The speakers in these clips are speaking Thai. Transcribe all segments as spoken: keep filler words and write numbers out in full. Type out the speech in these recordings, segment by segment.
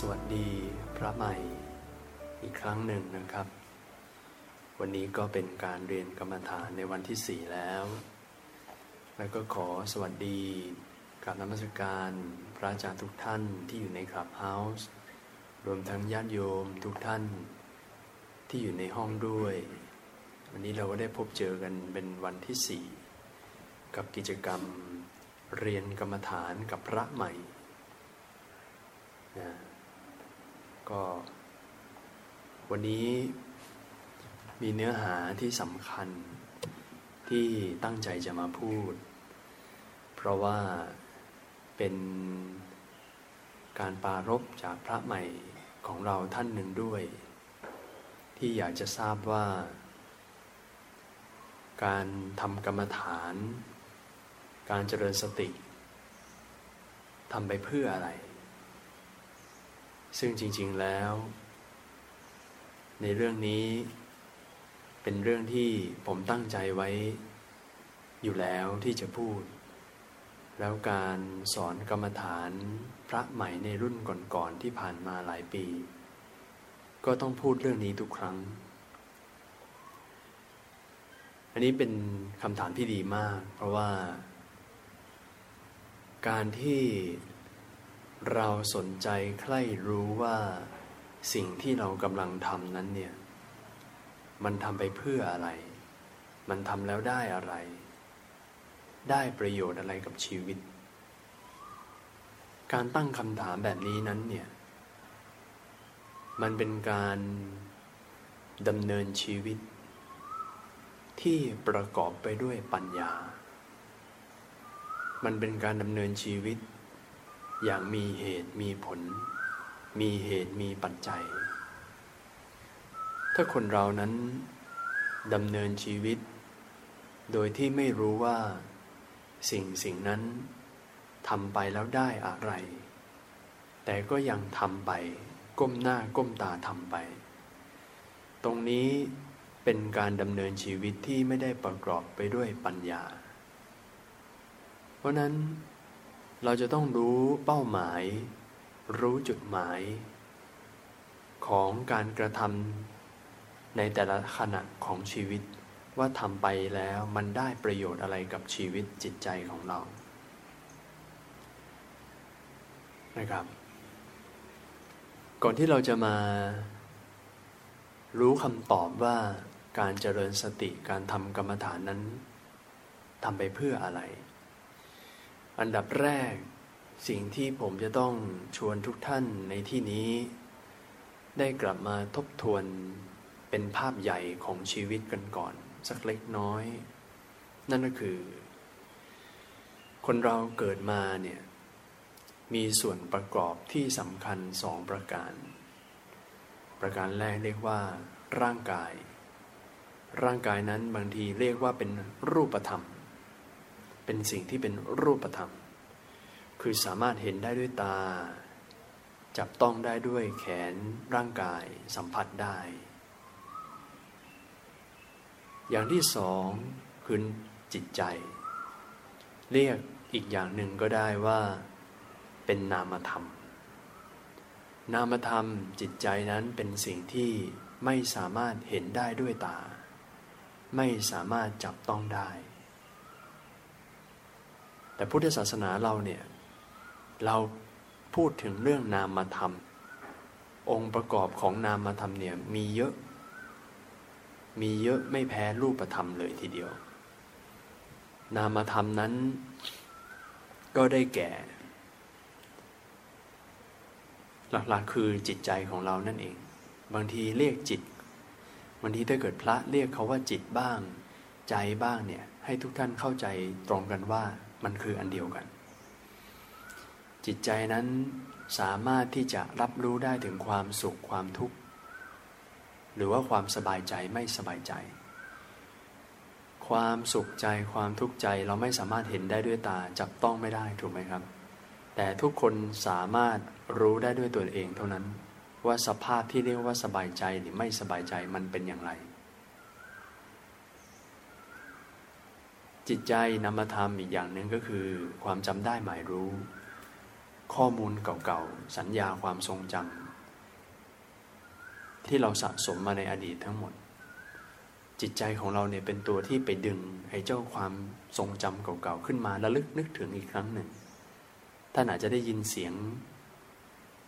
สวัสดีพระใหม่อีกครั้งหนึ่งนะครับวันนี้ก็เป็นการเรียนกรรมฐานในวันที่สี่แล้วแล้วก็ขอสวัสดีกราบนมัสการพระอาจารย์ทุกท่านที่อยู่ในคลับเฮาส์รวมทั้งญาติโยมทุกท่านที่อยู่ในห้องด้วยวันนี้เราก็ได้พบเจอกันเป็นวันที่สี่กับกิจกรรมเรียนกรรมฐานกับพระใหม่นะก็วันนี้มีเนื้อหาที่สำคัญที่ตั้งใจจะมาพูดเพราะว่าเป็นการปรารภจากพระใหม่ของเราท่านหนึ่งด้วยที่อยากจะทราบว่าการทำกรรมฐานการเจริญสติทำไปเพื่ออะไรซึ่งจริงๆแล้วในเรื่องนี้เป็นเรื่องที่ผมตั้งใจไว้อยู่แล้วที่จะพูดแล้วการสอนกรรมฐานพระใหม่ในรุ่นก่อนๆที่ผ่านมาหลายปีก็ต้องพูดเรื่องนี้ทุกครั้งอันนี้เป็นคำถามที่ดีมากเพราะว่าการที่เราสนใจใคร่รู้ว่าสิ่งที่เรากำลังทำนั้นเนี่ยมันทำไปเพื่ออะไรมันทำแล้วได้อะไรได้ประโยชน์อะไรกับชีวิตการตั้งคำถามแบบนี้นั้นเนี่ยมันเป็นการดำเนินชีวิตที่ประกอบไปด้วยปัญญามันเป็นการดำเนินชีวิตอย่างมีเหตุมีผลมีเหตุมีปัจจัยถ้าคนเรานั้นดำเนินชีวิตโดยที่ไม่รู้ว่าสิ่งสิ่งนั้นทำไปแล้วได้อะไรแต่ก็ยังทำไปก้มหน้าก้มตาทำไปตรงนี้เป็นการดำเนินชีวิตที่ไม่ได้ประกอบไปด้วยปัญญาเพราะนั้นเราจะต้องรู้เป้าหมายรู้จุดหมายของการกระทำในแต่ละขณะของชีวิตว่าทำไปแล้วมันได้ประโยชน์อะไรกับชีวิตจิตใจของเรานะครับก่อนที่เราจะมารู้คำตอบว่าการเจริญสติการทำกรรมฐานนั้นทำไปเพื่ออะไรอันดับแรกสิ่งที่ผมจะต้องชวนทุกท่านในที่นี้ได้กลับมาทบทวนเป็นภาพใหญ่ของชีวิตกันก่อนสักเล็กน้อยนั่นก็คือคนเราเกิดมาเนี่ยมีส่วนประกอบที่สำคัญสองประการประการแรกเรียกว่าร่างกายร่างกายนั้นบางทีเรียกว่าเป็นรูปธรรมเป็นสิ่งที่เป็นรูปธรรมคือสามารถเห็นได้ด้วยตาจับต้องได้ด้วยแขนร่างกายสัมผัสได้อย่างที่สองคือจิตใจเรียกอีกอย่างหนึ่งก็ได้ว่าเป็นนามธรรมนามธรรมจิตใจนั้นเป็นสิ่งที่ไม่สามารถเห็นได้ด้วยตาไม่สามารถจับต้องได้แต่พุทธศาสนาเราเนี่ยเราพูดถึงเรื่องนามธรรมองค์ประกอบของนามธรรมเนี่ยมีเยอะมีเยอะไม่แพ้รูปธรรมเลยทีเดียวนามธรรมนั้นก็ได้แก่หลักๆคือจิตใจของเรานั่นเองบางทีเรียกจิตบางทีถ้าเกิดพระเรียกเขาว่าจิตบ้างใจบ้างเนี่ยให้ทุกท่านเข้าใจตรงกันว่ามันคืออันเดียวกันจิตใจนั้นสามารถที่จะรับรู้ได้ถึงความสุขความทุกข์หรือว่าความสบายใจไม่สบายใจความสุขใจความทุกข์ใจเราไม่สามารถเห็นได้ด้วยตาจับต้องไม่ได้ถูกไหมครับแต่ทุกคนสามารถรู้ได้ด้วยตัวเองเท่านั้นว่าสภาพที่เรียกว่าสบายใจหรือไม่สบายใจมันเป็นอย่างไรจิตใจนามธรรมอีกอย่างหนึ่งก็คือความจำได้หมายรู้ ข้อมูลเก่าๆสัญญาความทรงจำที่เราสะสมมาในอดีตทั้งหมดจิตใจของเราเนี่ยเป็นตัวที่ไปดึงไอ้เจ้าความทรงจำเก่าๆขึ้นมาระลึกนึกถึงอีกครั้งหนึ่งท่านอาจจะได้ยินเสียง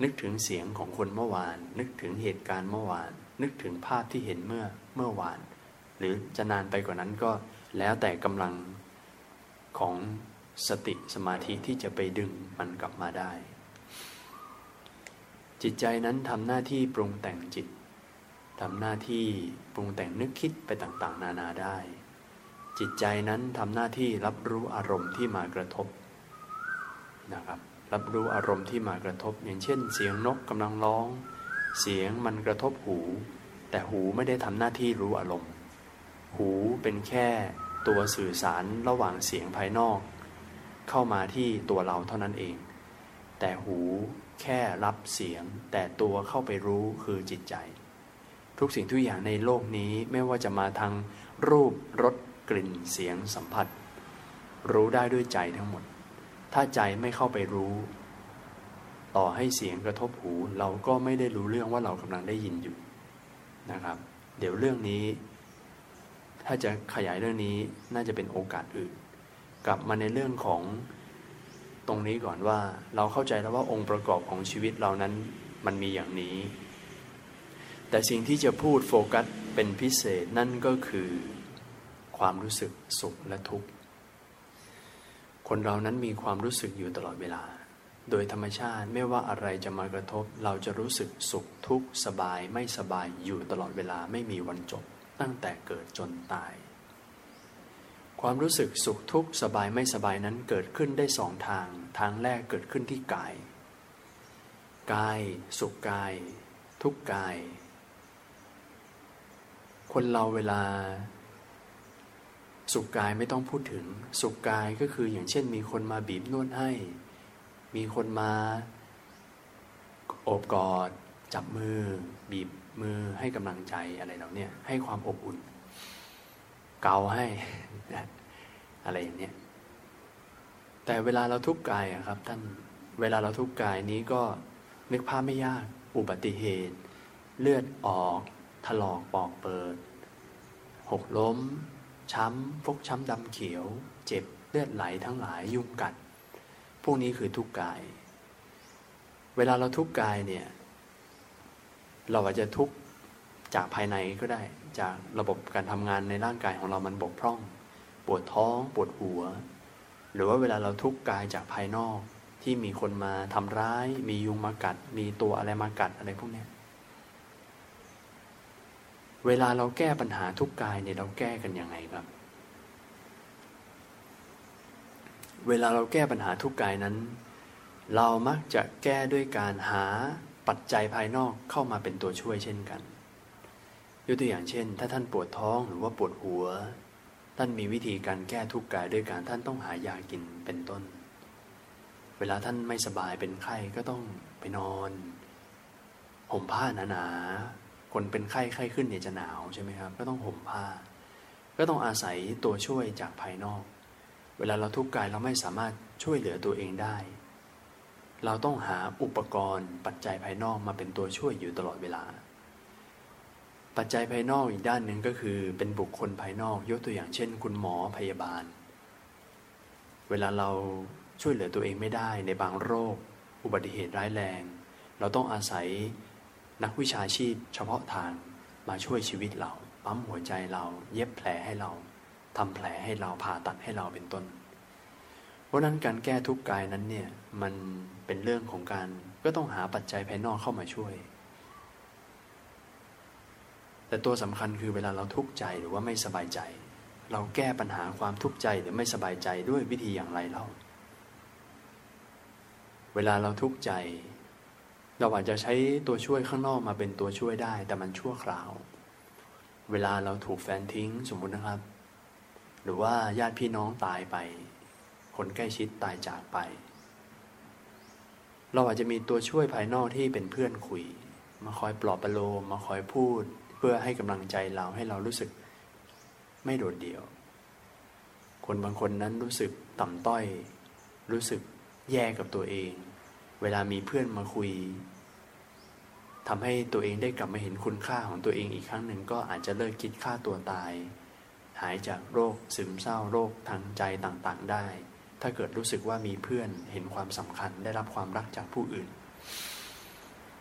นึกถึงเสียงของคนเมื่อวานนึกถึงเหตุการณ์เมื่อวานนึกถึงภาพที่เห็นเมื่อเมื่อวานหรือจะนานไปกว่านั้นก็แล้วแต่กำลังของสติสมาธิที่จะไปดึงมันกลับมาได้จิตใจนั้นทำหน้าที่ปรุงแต่งจิตทำหน้าที่ปรุงแต่งนึกคิดไปต่างๆนานาได้จิตใจนั้นทำหน้าที่รับรู้อารมณ์ที่มากระทบนะครับรับรู้อารมณ์ที่มากระทบอย่างเช่นเสียงนกกำลังร้องเสียงมันกระทบหูแต่หูไม่ได้ทำหน้าที่รู้อารมณ์หูเป็นแค่ตัวสื่อสารระหว่างเสียงภายนอกเข้ามาที่ตัวเราเท่านั้นเองแต่หูแค่รับเสียงแต่ตัวเข้าไปรู้คือจิตใจทุกสิ่งทุกอย่างในโลกนี้ไม่ว่าจะมาทางรูปรสกลิ่นเสียงสัมผัสรู้ได้ด้วยใจทั้งหมดถ้าใจไม่เข้าไปรู้ต่อให้เสียงกระทบหูเราก็ไม่ได้รู้เรื่องว่าเรากำลังได้ยินอยู่นะครับเดี๋ยวเรื่องนี้ถ้าจะขยายเรื่องนี้น่าจะเป็นโอกาสอื่นกลับมาในเรื่องของตรงนี้ก่อนว่าเราเข้าใจแล้วว่าองค์ประกอบของชีวิตเรานั้นมันมีอย่างนี้แต่สิ่งที่จะพูดโฟกัสเป็นพิเศษนั่นก็คือความรู้สึกสุขและทุกข์คนเรานั้นมีความรู้สึกอยู่ตลอดเวลาโดยธรรมชาติไม่ว่าอะไรจะมากระทบเราจะรู้สึกสุขทุกข์สบายไม่สบายอยู่ตลอดเวลาไม่มีวันจบตั้งแต่เกิดจนตายความรู้สึกสุขทุกข์สบายไม่สบายนั้นเกิดขึ้นได้สองทางทางแรกเกิดขึ้นที่กายกายสุขกายทุกข์กายคนเราเวลาสุขกายไม่ต้องพูดถึงสุขกายก็คืออย่างเช่นมีคนมาบีบนวดให้มีคนมาโอบกอดจับมือบีบมือให้กำลังใจอะไรเหล่านี้ให้ความอบอุ่นเกาให้อะไรอย่างเนี้ยแต่เวลาเราทุกข์กายอะครับท่านเวลาเราทุกข์กายนี้ก็นึกภาพไม่ยากอุบัติเหตุเลือดออกถลอกปอกเปิดหกล้มช้ำฟกช้ำดำเขียวเจ็บเลือดไหลทั้งหลายยุงกัดพวกนี้คือทุกข์กายเวลาเราทุกข์กายเนี่ยเราอาจจะทุกข์จากภายในก็ได้จากระบบการทำงานในร่างกายของเรามันบกพร่องปวดท้องปวดหัวหรือว่าเวลาเราทุกข์กายจากภายนอกที่มีคนมาทำร้ายมียุงมากัดมีตัวอะไรมากัดอะไรพวกนี้เวลาเราแก้ปัญหาทุกกายเนี่ยเราแก้กันยังไงครับเวลาเราแก้ปัญหาทุกกายนั้นเรามักจะแก้ด้วยการหาปัจจัยภายนอกเข้ามาเป็นตัวช่วยเช่นกันยกตัวอย่างเช่นถ้าท่านปวดท้องหรือว่าปวดหัวท่านมีวิธีการแก้ทุกกายด้วยการท่านต้องหายากินเป็นต้นเวลาท่านไม่สบายเป็นไข้ก็ต้องไปนอนห่มผ้าหนาๆคนเป็นไข้ไข้ขึ้นเนี่ยจะหนาวใช่ไหมครับก็ต้องห่มผ้าก็ต้องอาศัยตัวช่วยจากภายนอกเวลาเราทุกข์กายเราไม่สามารถช่วยเหลือตัวเองได้เราต้องหาอุปกรณ์ปัจจัยภายนอกมาเป็นตัวช่วยอยู่ตลอดเวลาปัจจัยภายนอกอีกด้านหนึ่งก็คือเป็นบุคคลภายนอกยกตัวอย่างเช่นคุณหมอพยาบาลเวลาเราช่วยเหลือตัวเองไม่ได้ในบางโรคอุบัติเหตุร้ายแรงเราต้องอาศัยนักวิชาชีพเฉพาะทางมาช่วยชีวิตเราปั๊มหัวใจเราเย็บแผลให้เราทำแผลให้เราผ่าตัดให้เราเป็นต้นเพราะนั้นการแก้ทุกข์กายนั้นเนี่ยมันเป็นเรื่องของการก็ต้องหาปัจจัยภายนอกเข้ามาช่วยแต่ตัวสำคัญคือเวลาเราทุกข์ใจหรือว่าไม่สบายใจเราแก้ปัญหาความทุกข์ใจหรือไม่สบายใจด้วยวิธีอย่างไรเราเวลาเราทุกข์ใจเราอาจจะใช้ตัวช่วยข้างนอกมาเป็นตัวช่วยได้แต่มันชั่วคราวเวลาเราถูกแฟนทิ้งสมมุตินะครับหรือว่าญาติพี่น้องตายไปคนใกล้ชิดตายจากไปเราอาจจะมีตัวช่วยภายนอกที่เป็นเพื่อนคุยมาคอยปลอบประโลมมาคอยพูดเพื่อให้กำลังใจเราให้เรารู้สึกไม่โดดเดี่ยวคนบางคนนั้นรู้สึกต่ำต้อยรู้สึกแย่กับตัวเอง เวลามีเพื่อนมาคุยทำให้ตัวเองได้กลับมาเห็นคุณค่าของตัวเองอีกครั้งหนึ่งก็อาจจะเลิกคิดฆ่าตัวตายหายจากโรคซึมเศร้าโรคทางใจต่างๆได้ถ้าเกิดรู้สึกว่ามีเพื่อนเห็นความสำคัญได้รับความรักจากผู้อื่น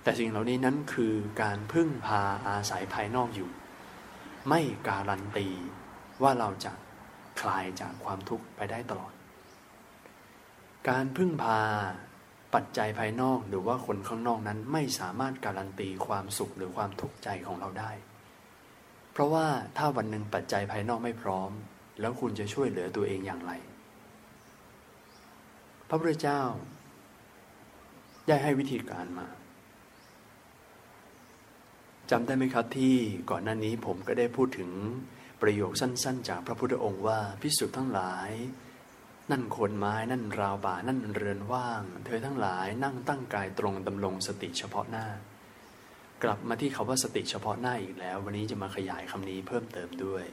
แต่สิ่งเหล่านี้นั้นคือการพึ่งพาอาศัยภายนอกอยู่ไม่การันตีว่าเราจะคลายจากความทุกข์ไปได้ตลอดการพึ่งพาปัจจัยภายนอกหรือว่าคนข้างนอกนั้นไม่สามารถการันตีความสุขหรือความทุกข์ใจของเราได้เพราะว่าถ้าวันหนึ่งปัจจัยภายนอกไม่พร้อมแล้วคุณจะช่วยเหลือตัวเองอย่างไรพระพุทธเจ้าได้ให้วิธีการมาจำได้ไหมครับที่ก่อนหน้านี้ผมก็ได้พูดถึงประโยคสั้นๆจากพระพุทธองค์ว่าภิกษุทั้งหลายนั่นโคนไม้นั่นราวป่านั่นเรือนว่างเธอทั้งหลายนั่งตั้งกายตรงดำรงสติเฉพาะหน้ากลับมาที่คำว่าสติเฉพาะหน้าอีกแล้ววันนี้จะมาขยายคำนี้เพิ่มเติมด้วย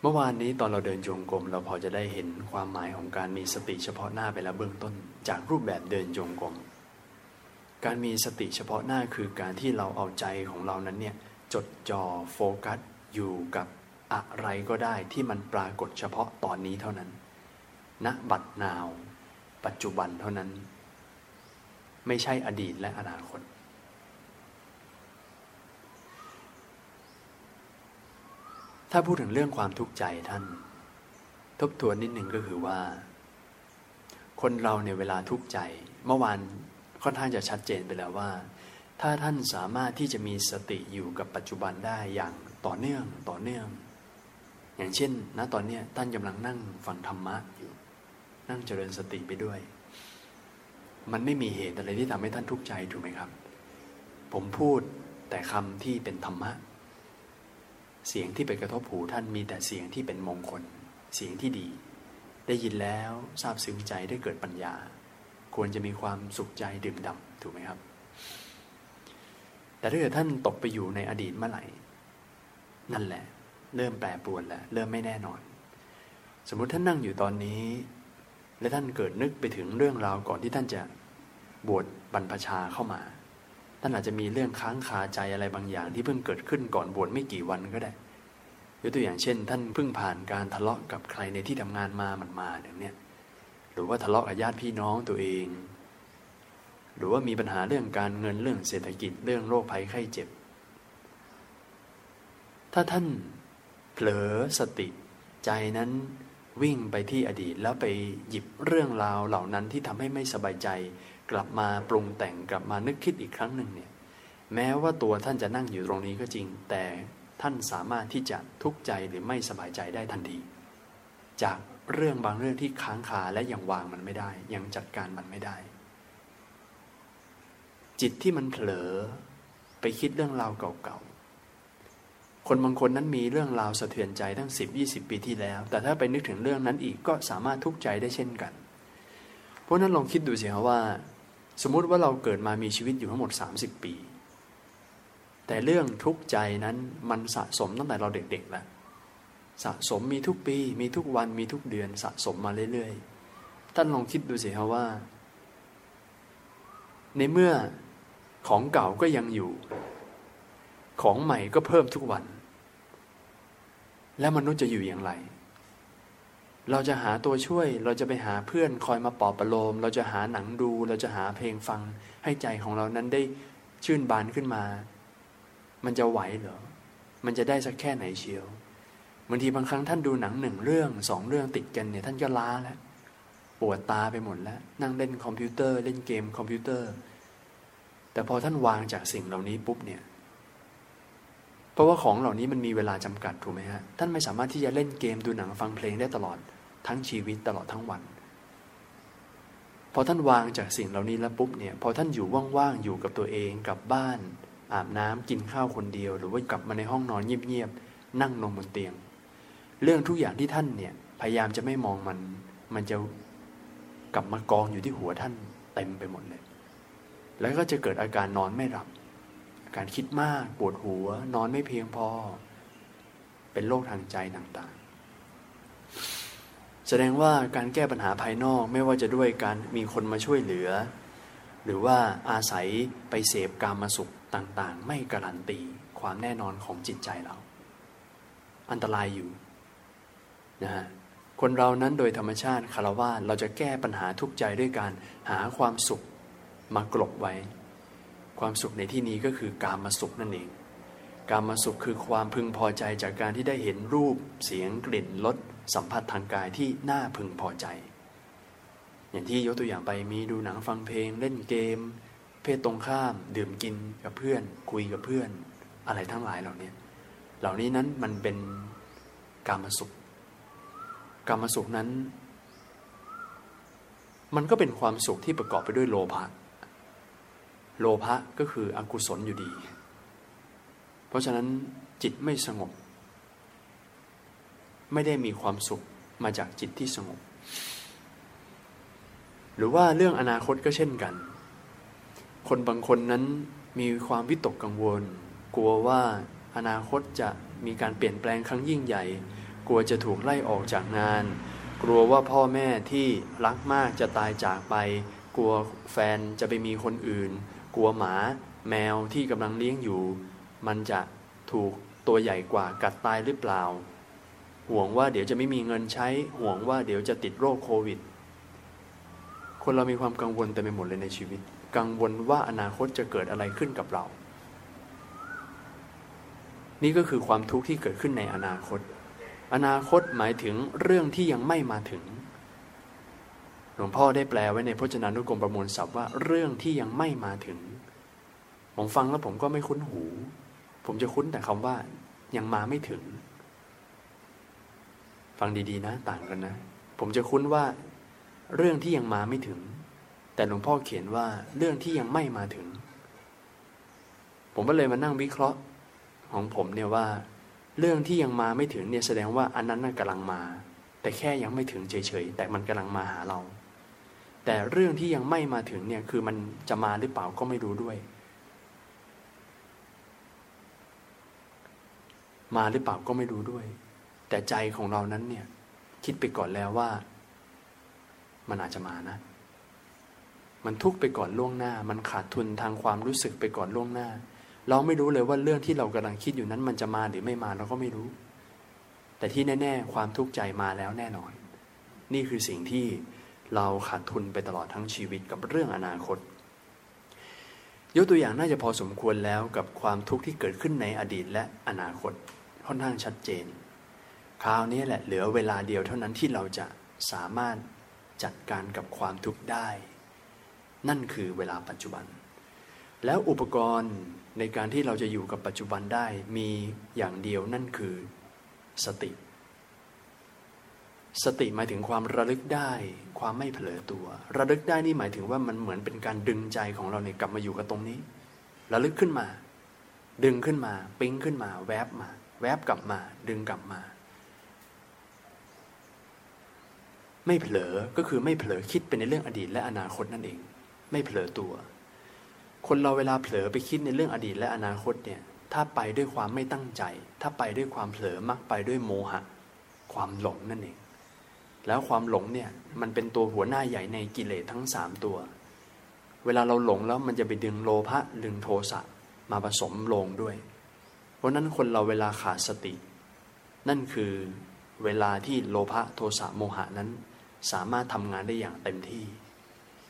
เมื่อวานนี้ตอนเราเดินจงกรมเราพอจะได้เห็นความหมายของการมีสติเฉพาะหน้าไปแล้วเบื้องต้นจากรูปแบบเดินจงกรมการมีสติเฉพาะหน้าคือการที่เราเอาใจของเรานั้นเนี่ยจดจ่อโฟกัสอยู่กับอะไรก็ได้ที่มันปรากฏเฉพาะตอนนี้เท่านั้นณบัดนาวปัจจุบันเท่านั้นไม่ใช่อดีตและอนาคตถ้าพูดถึงเรื่องความทุกข์ใจท่านทบทวนนิดหนึ่งก็คือว่าคนเราในเวลาทุกข์ใจเมื่อวานค่อนข้างจะชัดเจนไปแล้วว่าถ้าท่านสามารถที่จะมีสติอยู่กับปัจจุบันได้อย่างต่อเนื่องต่อเนื่องอย่างเช่นณตอนนี้ท่านกำลังนั่งฟังธรรมะอยู่นั่งเจริญสติไปด้วยมันไม่มีเหตุอะไรที่ทำให้ท่านทุกข์ใจถูกไหมครับผมพูดแต่คำที่เป็นธรรมะเสียงที่ไปกระทบหูท่านมีแต่เสียงที่เป็นมงคลเสียงที่ดีได้ยินแล้วซาบซึ้งใจได้เกิดปัญญาควรจะมีความสุขใจดื่มด่ำถูกไหมครับแต่ถ้าเกิดท่านตกไปอยู่ในอดีตเมื่อไหร่นั่นแหละเริ่มแปรปรวนแล้วเริ่มไม่แน่นอนสมมุติท่านนั่งอยู่ตอนนี้และท่านเกิดนึกไปถึงเรื่องราวก่อนที่ท่านจะบวชบรรพชาเข้ามาท่านอาจจะมีเรื่องค้างคาใจอะไรบางอย่างที่เพิ่งเกิดขึ้นก่อนบวชไม่กี่วันก็ได้ยกตัวอย่างเช่นท่านเพิ่งผ่านการทะเลาะกับใครในที่ทำงานมามันมาอย่างเนี้ยหรือว่าทะเลาะกับญาติพี่น้องตัวเองหรือว่ามีปัญหาเรื่องการเงินเรื่องเศรษฐกิจเรื่องโรคภัยไข้เจ็บถ้าท่านเผลอสติใจนั้นวิ่งไปที่อดีตแล้วไปหยิบเรื่องราวเหล่านั้นที่ทำให้ไม่สบายใจกลับมาปรุงแต่งกลับมานึกคิดอีกครั้งหนึ่งเนี่ยแม้ว่าตัวท่านจะนั่งอยู่ตรงนี้ก็จริงแต่ท่านสามารถที่จะทุกข์ใจหรือไม่สบายใจได้ทันทีจากเรื่องบางเรื่องที่ค้างคาและยังวางมันไม่ได้ยังจัดการมันไม่ได้จิตที่มันเผลอไปคิดเรื่องราวเก่าๆคนบางคนนั้นมีเรื่องราวสะเทือนใจตั้ง สิบถึงยี่สิบ ปีที่แล้วแต่ถ้าไปนึกถึงเรื่องนั้นอีกก็สามารถทุกข์ใจได้เช่นกันเพราะนั้นลองคิดดูสิครับว่าสมมุติว่าเราเกิดมามีชีวิตอยู่ทั้งหมดสามสิบปีแต่เรื่องทุกข์ใจนั้นมันสะสมตั้งแต่เราเด็กๆแล้วสะสมมีทุกปีมีทุกวันมีทุกเดือนสะสมมาเรื่อยๆท่านลองคิดดูสิครับว่าในเมื่อของเก่าก็ยังอยู่ของใหม่ก็เพิ่มทุกวันแล้วมนุษย์จะอยู่อย่างไรเราจะหาตัวช่วยเราจะไปหาเพื่อนคอยมาปลอบประโลมเราจะหาหนังดูเราจะหาเพลงฟังให้ใจของเรานั้นได้ชื่นบานขึ้นมามันจะไหวเหรอมันจะได้สักแค่ไหนเชียวบางทีบางครั้งท่านดูหนังหนึ่งเรื่องสองเรื่องติดกันเนี่ยท่านก็ล้าแล้วปวดตาไปหมดแล้วนั่งเล่นคอมพิวเตอร์เล่นเกมคอมพิวเตอร์แต่พอท่านวางจากสิ่งเหล่านี้ปุ๊บเนี่ยเพราะว่าของเหล่านี้มันมีเวลาจำกัดถูกไหมฮะท่านไม่สามารถที่จะเล่นเกมดูหนังฟังเพลงได้ตลอดทั้งชีวิตตลอดทั้งวันพอท่านวางจากสิ่งเหล่านี้แล้วปุ๊บเนี่ยพอท่านอยู่ว่างๆอยู่กับตัวเองกลับบ้านอาบน้ำกินข้าวคนเดียวหรือว่ากลับมาในห้องนอนเงียบๆนั่งลงบนเตียงเรื่องทุกอย่างที่ท่านเนี่ยพยายามจะไม่มองมันมันจะกลับมากองอยู่ที่หัวท่านเต็มไปหมดเลยแล้วก็จะเกิดอาการนอนไม่หลับอาการคิดมากปวดหัวนอนไม่เพียงพอเป็นโรคทางใจต่างๆ แสดงว่าการแก้ปัญหาภายนอกไม่ว่าจะด้วยการมีคนมาช่วยเหลือหรือว่าอาศัยไปเสพกามสุขต่างๆไม่การันตีความแน่นอนของจิตใจเราอันตรายอยู่นะฮะคนเรานั้นโดยธรรมชาติคารวะเราจะแก้ปัญหาทุกข์ใจด้วยการหาความสุขมากลบไว้ความสุขในที่นี้ก็คือกามสุขนั่นเองกามสุขคือความพึงพอใจจากการที่ได้เห็นรูปเสียงกลิ่นรสสัมผัสทางกายที่น่าพึงพอใจอย่างที่ยกตัวอย่างไปมีดูหนังฟังเพลงเล่นเกมเพศตรงข้ามดื่มกินกับเพื่อนคุยกับเพื่อนอะไรทั้งหลายเหล่านี้เหล่านี้นั้นมันเป็นกามสุขกามสุขนั้นมันก็เป็นความสุขที่ประกอบไปด้วยโลภะโลภะก็คืออกุศลอยู่ดีเพราะฉะนั้นจิตไม่สงบไม่ได้มีความสุขมาจากจิตที่สงบหรือว่าเรื่องอนาคตก็เช่นกันคนบางคนนั้นมีความวิตกกังวลกลัวว่าอนาคตจะมีการเปลี่ยนแปลงครั้งยิ่งใหญ่กลัวจะถูกไล่ออกจากงานกลัวว่าพ่อแม่ที่รักมากจะตายจากไปกลัวแฟนจะไปมีคนอื่นกลัวหมาแมวที่กำลังเลี้ยงอยู่มันจะถูกตัวใหญ่กว่ากัดตายหรือเปล่าห่วงว่าเดี๋ยวจะไม่มีเงินใช้ห่วงว่าเดี๋ยวจะติดโรคโควิดคนเรามีความกังวลเต็มไปหมดเลยในชีวิตกังวลว่าอนาคตจะเกิดอะไรขึ้นกับเรานี่ก็คือความทุกข์ที่เกิดขึ้นในอนาคตอนาคตหมายถึงเรื่องที่ยังไม่มาถึงหลวงพ่อได้แปลไว้ในพจนานุกรมประมวลศัพท์ว่าเรื่องที่ยังไม่มาถึงผมฟังแล้วผมก็ไม่คุ้นหูผมจะคุ้นแต่คำว่ายังมาไม่ถึงฟังดีๆนะต่างกันนะผมจะคุ้นว่าเรื่องที่ยังมาไม่ถึงแต่หลวงพ่อเขียนว่าเรื่องที่ยังไม่มาถึงผมก็เลยมานั่งวิเคราะห์ของผมเนี่ยว่าเรื่องที่ยังมาไม่ถึงเนี่ยแสดงว่าอันนั้นน่ะกำลังมาแต่แค่ยังไม่ถึงเฉยๆแต่มันกำลังมาหาเราแต่เรื่องที่ยังไม่มาถึงเนี่ยคือมันจะมาหรือเปล่าก็ไม่รู้ด้วยมาหรือเปล่าก็ไม่รู้ด้วยแต่ใจของเรานั้นเนี่ยคิดไปก่อนแล้วว่ามันอาจจะมานะมันทุกข์ไปก่อนล่วงหน้ามันขาดทุนทางความรู้สึกไปก่อนล่วงหน้าเราไม่รู้เลยว่าเรื่องที่เรากำลังคิดอยู่นั้นมันจะมาหรือไม่มาเราก็ไม่รู้แต่ที่แน่ๆความทุกข์ใจมาแล้วแน่นอนนี่คือสิ่งที่เราขาดทุนไปตลอดทั้งชีวิตกับเรื่องอนาคตยกตัวอย่างน่าจะพอสมควรแล้วกับความทุกข์ที่เกิดขึ้นในอดีตและอนาคตค่อนข้างชัดเจนคราวนี้แหละเหลือเวลาเดียวเท่านั้นที่เราจะสามารถจัดการกับความทุกข์ได้นั่นคือเวลาปัจจุบันแล้วอุปกรณ์ในการที่เราจะอยู่กับปัจจุบันได้มีอย่างเดียวนั่นคือสติสติหมายถึงความระลึกได้ความไม่เผลอตัวระลึกได้นี่หมายถึงว่ามันเหมือนเป็นการดึงใจของเราเนี่ยกลับมาอยู่กับตรงนี้ระลึกขึ้นมาดึงขึ้นมาปิ๊งขึ้นมาแวบมาแวบกลับมาดึงกลับมาไม่เผลอก็คือไม่เผลอคิดไปในเรื่องอดีตและอนาคตนั่นเองไม่เผลอตัวคนเราเวลาเผลอไปคิดในเรื่องอดีตและอนาคตเนี่ยถ้าไปด้วยความไม่ตั้งใจถ้าไปด้วยความเผลอมักไปด้วยโมหะความหลงนั่นเองแล้วความหลงเนี่ยมันเป็นตัวหัวหน้าใหญ่ในกิเลสทั้งสามตัวเวลาเราหลงแล้วมันจะไปดึงโลภะดึงโทสะมาผสมลงด้วยเพราะนั้นคนเราเวลาขาดสตินั่นคือเวลาที่โลภะโทสะโมหะนั้นสามารถทำงานได้อย่างเต็มที่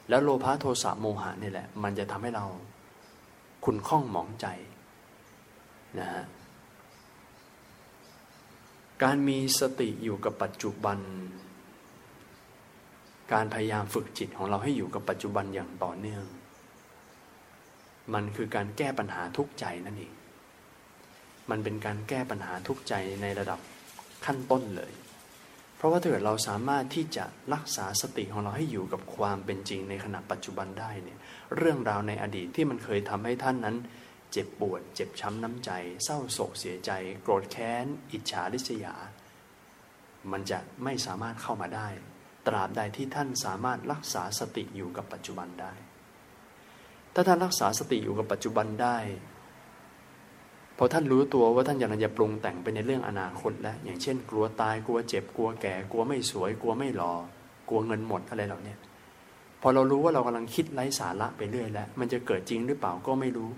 แล้วโลภะโทสะโมหะนี่แหละมันจะทำให้เราขุ่นข้องหมองใจนะฮะการมีสติอยู่กับปัจจุบันการพยายามฝึกจิตของเราให้อยู่กับปัจจุบันอย่างต่อเนื่องมันคือการแก้ปัญหาทุกข์ใจนั่นเองมันเป็นการแก้ปัญหาทุกข์ใจในระดับขั้นต้นเลยเพราะว่าถ้าเกิดเราสามารถที่จะรักษาสติของเราให้อยู่กับความเป็นจริงในขณะปัจจุบันได้เนี่ยเรื่องราวในอดีตที่มันเคยทำให้ท่านนั้นเจ็บปวดเจ็บช้ำน้ำใจเศร้าโศกเสียใจโกรธแค้นอิจฉาริษยามันจะไม่สามารถเข้ามาได้ตราบใดที่ท่านสามารถรักษาสติอยู่กับปัจจุบันได้ถ้าท่านรักษาสติอยู่กับปัจจุบันได้ พอท่านรู้ตัวว่าท่านกำลังจะปรุงแต่งไปในเรื่องอนาคตแล้วอย่างเช่นกลัวตายกลัวเจ็บกลัวแก่กลัวไม่สวยกลัวไม่หล่อกลัวเงินหมดอะไรเหล่านี้พอเรารู้ว่าเรากำลังคิดไร้สาระไปเรื่อยแล้วมันจะเกิดจริงหรือเปล่าก็ไม่รู้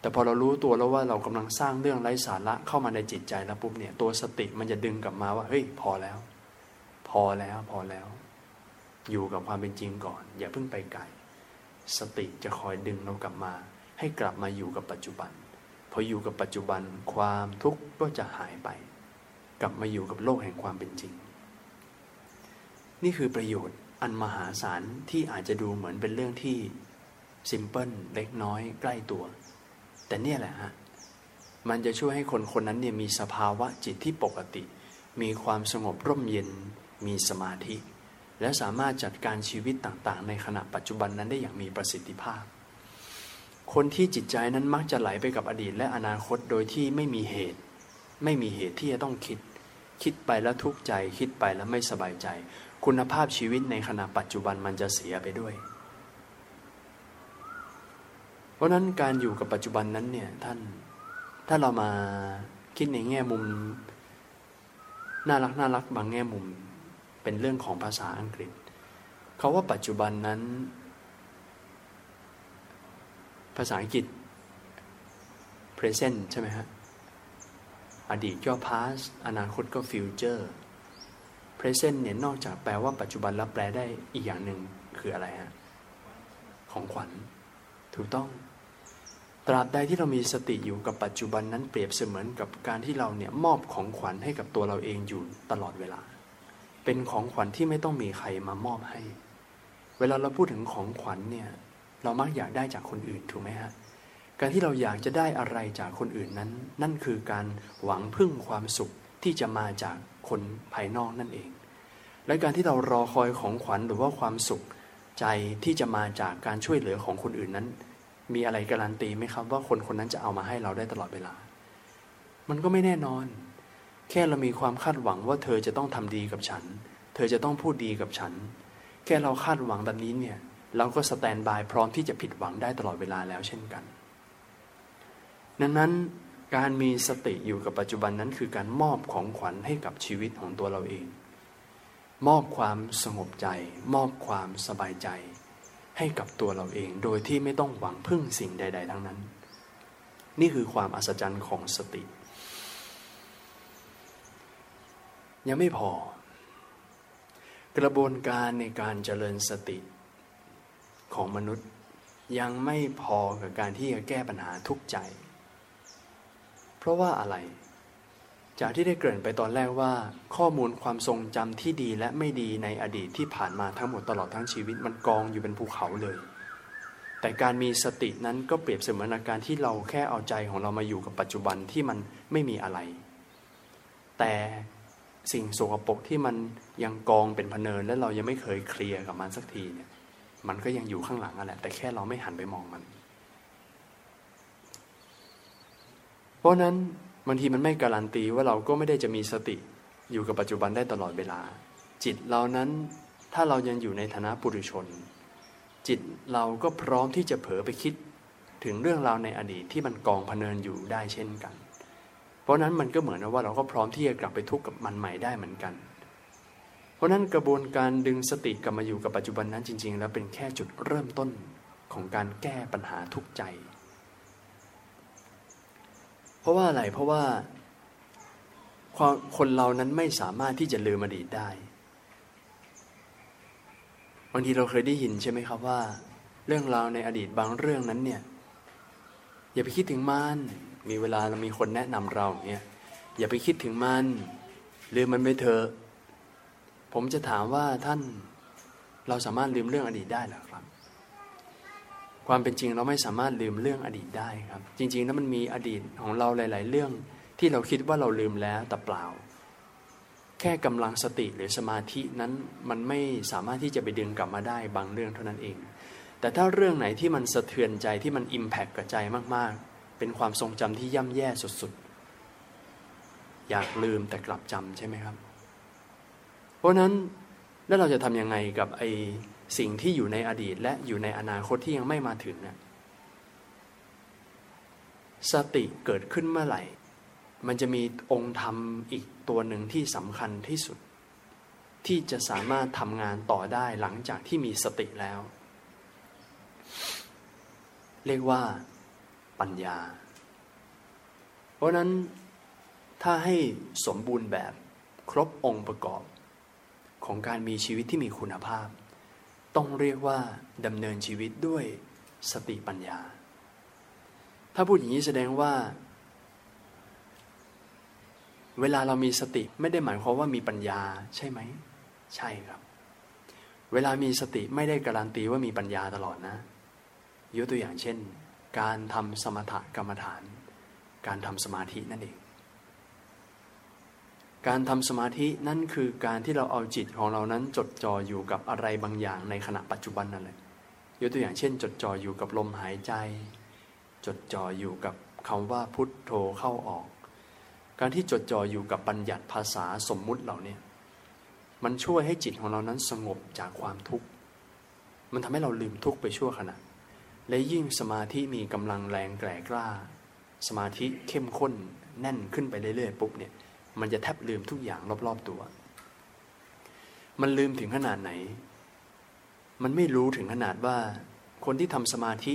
แต่พอเรารู้ตัวแล้วว่าเรากำลังสร้างเรื่องไร้สาระเข้ามาในจิตใจแล้วปุ๊บเนี่ยตัวสติมันจะดึงกลับมาว่าเฮ้ยพอแล้วพอแล้วพอแล้วอยู่กับความเป็นจริงก่อนอย่าเพิ่งไปไกลสติจะคอยดึงเรากลับมาให้กลับมาอยู่กับปัจจุบันพออยู่กับปัจจุบันความทุกข์ก็จะหายไปกลับมาอยู่กับโลกแห่งความเป็นจริงนี่คือประโยชน์อันมหาศาลที่อาจจะดูเหมือนเป็นเรื่องที่ซิมเพิลเล็กน้อยใกล้ตัวแต่เนี่ยแหละฮะมันจะช่วยให้คนคนนั้นเนี่ยมีสภาวะจิตที่ปกติมีความสงบร่มเย็นมีสมาธิและสามารถจัดการชีวิตต่างๆในขณะปัจจุบันนั้นได้อย่างมีประสิทธิภาพคนที่จิตใจนั้นมักจะไหลไปกับอดีตและอนาคตโดยที่ไม่มีเหตุไม่มีเหตุที่จะต้องคิดคิดไปแล้วทุกข์ใจคิดไปแล้วไม่สบายใจคุณภาพชีวิตในขณะปัจจุบันมันจะเสียไปด้วยเพราะนั้นการอยู่กับปัจจุบันนั้นเนี่ยท่านถ้าเรามาคิดในแง่มุมน่ารักน่ารักบางแง่มุมเป็นเรื่องของภาษาอังกฤษเขาว่าปัจจุบันนั้นภาษาอังกฤษ present ใช่ไหมฮะอดีตก็ past อนาคตก็ future present เนี่ยนอกจากแปลว่าปัจจุบันแล้วแปลได้อีกอย่างหนึ่งคืออะไรฮะของขวัญถูกต้องตราบใดที่เรามีสติอยู่กับปัจจุบันนั้นเปรียบเสมือนกับการที่เราเนี่ยมอบของขวัญให้กับตัวเราเองอยู่ตลอดเวลาเป็นของขวัญที่ไม่ต้องมีใครมามอบให้เวลาเราพูดถึงของขวัญเนี่ยเรามักอยากได้จากคนอื่นถูกไหมฮะการที่เราอยากจะได้อะไรจากคนอื่นนั้นนั่นคือการหวังพึ่งความสุขที่จะมาจากคนภายนอกนั่นเองและการที่เรารอคอยของขวัญหรือว่าความสุขใจที่จะมาจากการช่วยเหลือของคนอื่นนั้นมีอะไรการันตีไหมครับว่าคนคนนั้นจะเอามาให้เราได้ตลอดเวลามันก็ไม่แน่นอนแค่เรามีความคาดหวังว่าเธอจะต้องทำดีกับฉันเธอจะต้องพูดดีกับฉันแค่เราคาดหวังแบบนี้เนี่ยเราก็สแตนด์บายพร้อมที่จะผิดหวังได้ตลอดเวลาแล้วเช่นกันดังนั้นการมีสติอยู่กับปัจจุบันนั้นคือการมอบของขวัญให้กับชีวิตของตัวเราเองมอบความสงบใจมอบความสบายใจให้กับตัวเราเองโดยที่ไม่ต้องหวังพึ่งสิ่งใดๆทั้งนั้นนี่คือความอัศจรรย์ของสติยังไม่พอกระบวนการในการเจริญสติของมนุษย์ยังไม่พอกับการที่จะแก้ปัญหาทุกข์ใจเพราะว่าอะไรจากที่ได้เกริ่นไปตอนแรกว่าข้อมูลความทรงจำที่ดีและไม่ดีในอดีตที่ผ่านมาทั้งหมดตลอดทั้งชีวิตมันกองอยู่เป็นภูเขาเลยแต่การมีสตินั้นก็เปรียบเสมือนอาการที่เราแค่เอาใจของเรามาอยู่กับปัจจุบันที่มันไม่มีอะไรแต่สิ่งสกปรกที่มันยังกองเป็นพเนินและเรายังไม่เคยเคลียร์กับมันสักทีเนี่ยมันก็ยังอยู่ข้างหลังนั่นแหละแต่แค่เราไม่หันไปมองมันเพราะนั้นบางทีมันไม่การันตีว่าเราก็ไม่ได้จะมีสติอยู่กับปัจจุบันได้ตลอดเวลาจิตเรานั้นถ้าเรายังอยู่ในฐานะปุถุชนจิตเราก็พร้อมที่จะเผลอไปคิดถึงเรื่องราวในอดีตที่มันกองพเนินอยู่ได้เช่นกันเพราะนั้นมันก็เหมือนว่าเราก็พร้อมที่จะกลับไปทุกข์กับมันใหม่ได้เหมือนกันเพราะนั้นกระบวนการดึงสติกลับมาอยู่กับปัจจุบันนั้นจริงๆแล้วเป็นแค่จุดเริ่มต้นของการแก้ปัญหาทุกข์ใจเพราะว่าอะไรเพราะว่าคนเรานั้นไม่สามารถที่จะลืมอดีตได้บางทีเราเคยได้ยินใช่ไหมครับว่าเรื่องราวในอดีตบางเรื่องนั้นเนี่ยอย่าไปคิดถึงมันมีเวลาเรามีคนแนะนำเราเนี่ยอย่าไปคิดถึงมันลืมมันไปเถอะผมจะถามว่าท่านเราสามารถลืมเรื่องอดีตได้หรือครับความเป็นจริงเราไม่สามารถลืมเรื่องอดีตได้ครับจริงๆแล้วมันมีอดีตของเราหลายๆเรื่องที่เราคิดว่าเราลืมแล้วแต่เปล่าแค่กำลังสติหรือสมาธินั้นมันไม่สามารถที่จะไปดึงกลับมาได้บางเรื่องเท่านั้นเองแต่ถ้าเรื่องไหนที่มันสะเทือนใจที่มันอิมแพคกับใจมากๆเป็นความทรงจำที่ย่ำแย่สุดๆอยากลืมแต่กลับจำใช่ไหมครับเพราะนั้นแล้วเราจะทำยังไงกับไอสิ่งที่อยู่ในอดีตและอยู่ในอนาคตที่ยังไม่มาถึงเนี่ย สติเกิดขึ้นเมื่อไหร่มันจะมีองค์ธรรมอีกตัวหนึ่งที่สำคัญที่สุดที่จะสามารถทำงานต่อได้หลังจากที่มีสติแล้วเรียกว่าปัญญาเพราะนั้นถ้าให้สมบูรณ์แบบครบองค์ประกอบของการมีชีวิตที่มีคุณภาพต้องเรียกว่าดำเนินชีวิตด้วยสติปัญญาถ้าพูดอย่างนี้แสดงว่าเวลาเรามีสติไม่ได้หมายความว่ามีปัญญาใช่ไหมใช่ครับเวลามีสติไม่ได้การันตีว่ามีปัญญาตลอดนะยกตัวอย่างเช่นการทำสมถกรรมฐานการทำสมาธินั่นเองการทำสมาธินั่นคือการที่เราเอาจิตของเรานั้นจดจ่ออยู่กับอะไรบางอย่างในขณะปัจจุบันนั่นแหละยกตัวอย่างเช่นจดจ่ออยู่กับลมหายใจจดจ่ออยู่กับคำว่าพุทโธเข้าออกการที่จดจ่ออยู่กับบัญญัติภาษาสมมุติเหล่านี้มันช่วยให้จิตของเรานั้นสงบจากความทุกข์มันทำให้เราลืมทุกข์ไปชั่วขณะและยิ่งสมาธิมีกำลังแรงแกร่กล้าสมาธิเข้มข้นแน่นขึ้นไปเรื่อยๆปุ๊บเนี่ยมันจะแทบลืมทุกอย่างรอบๆตัวมันลืมถึงขนาดไหนมันไม่รู้ถึงขนาดว่าคนที่ทำสมาธิ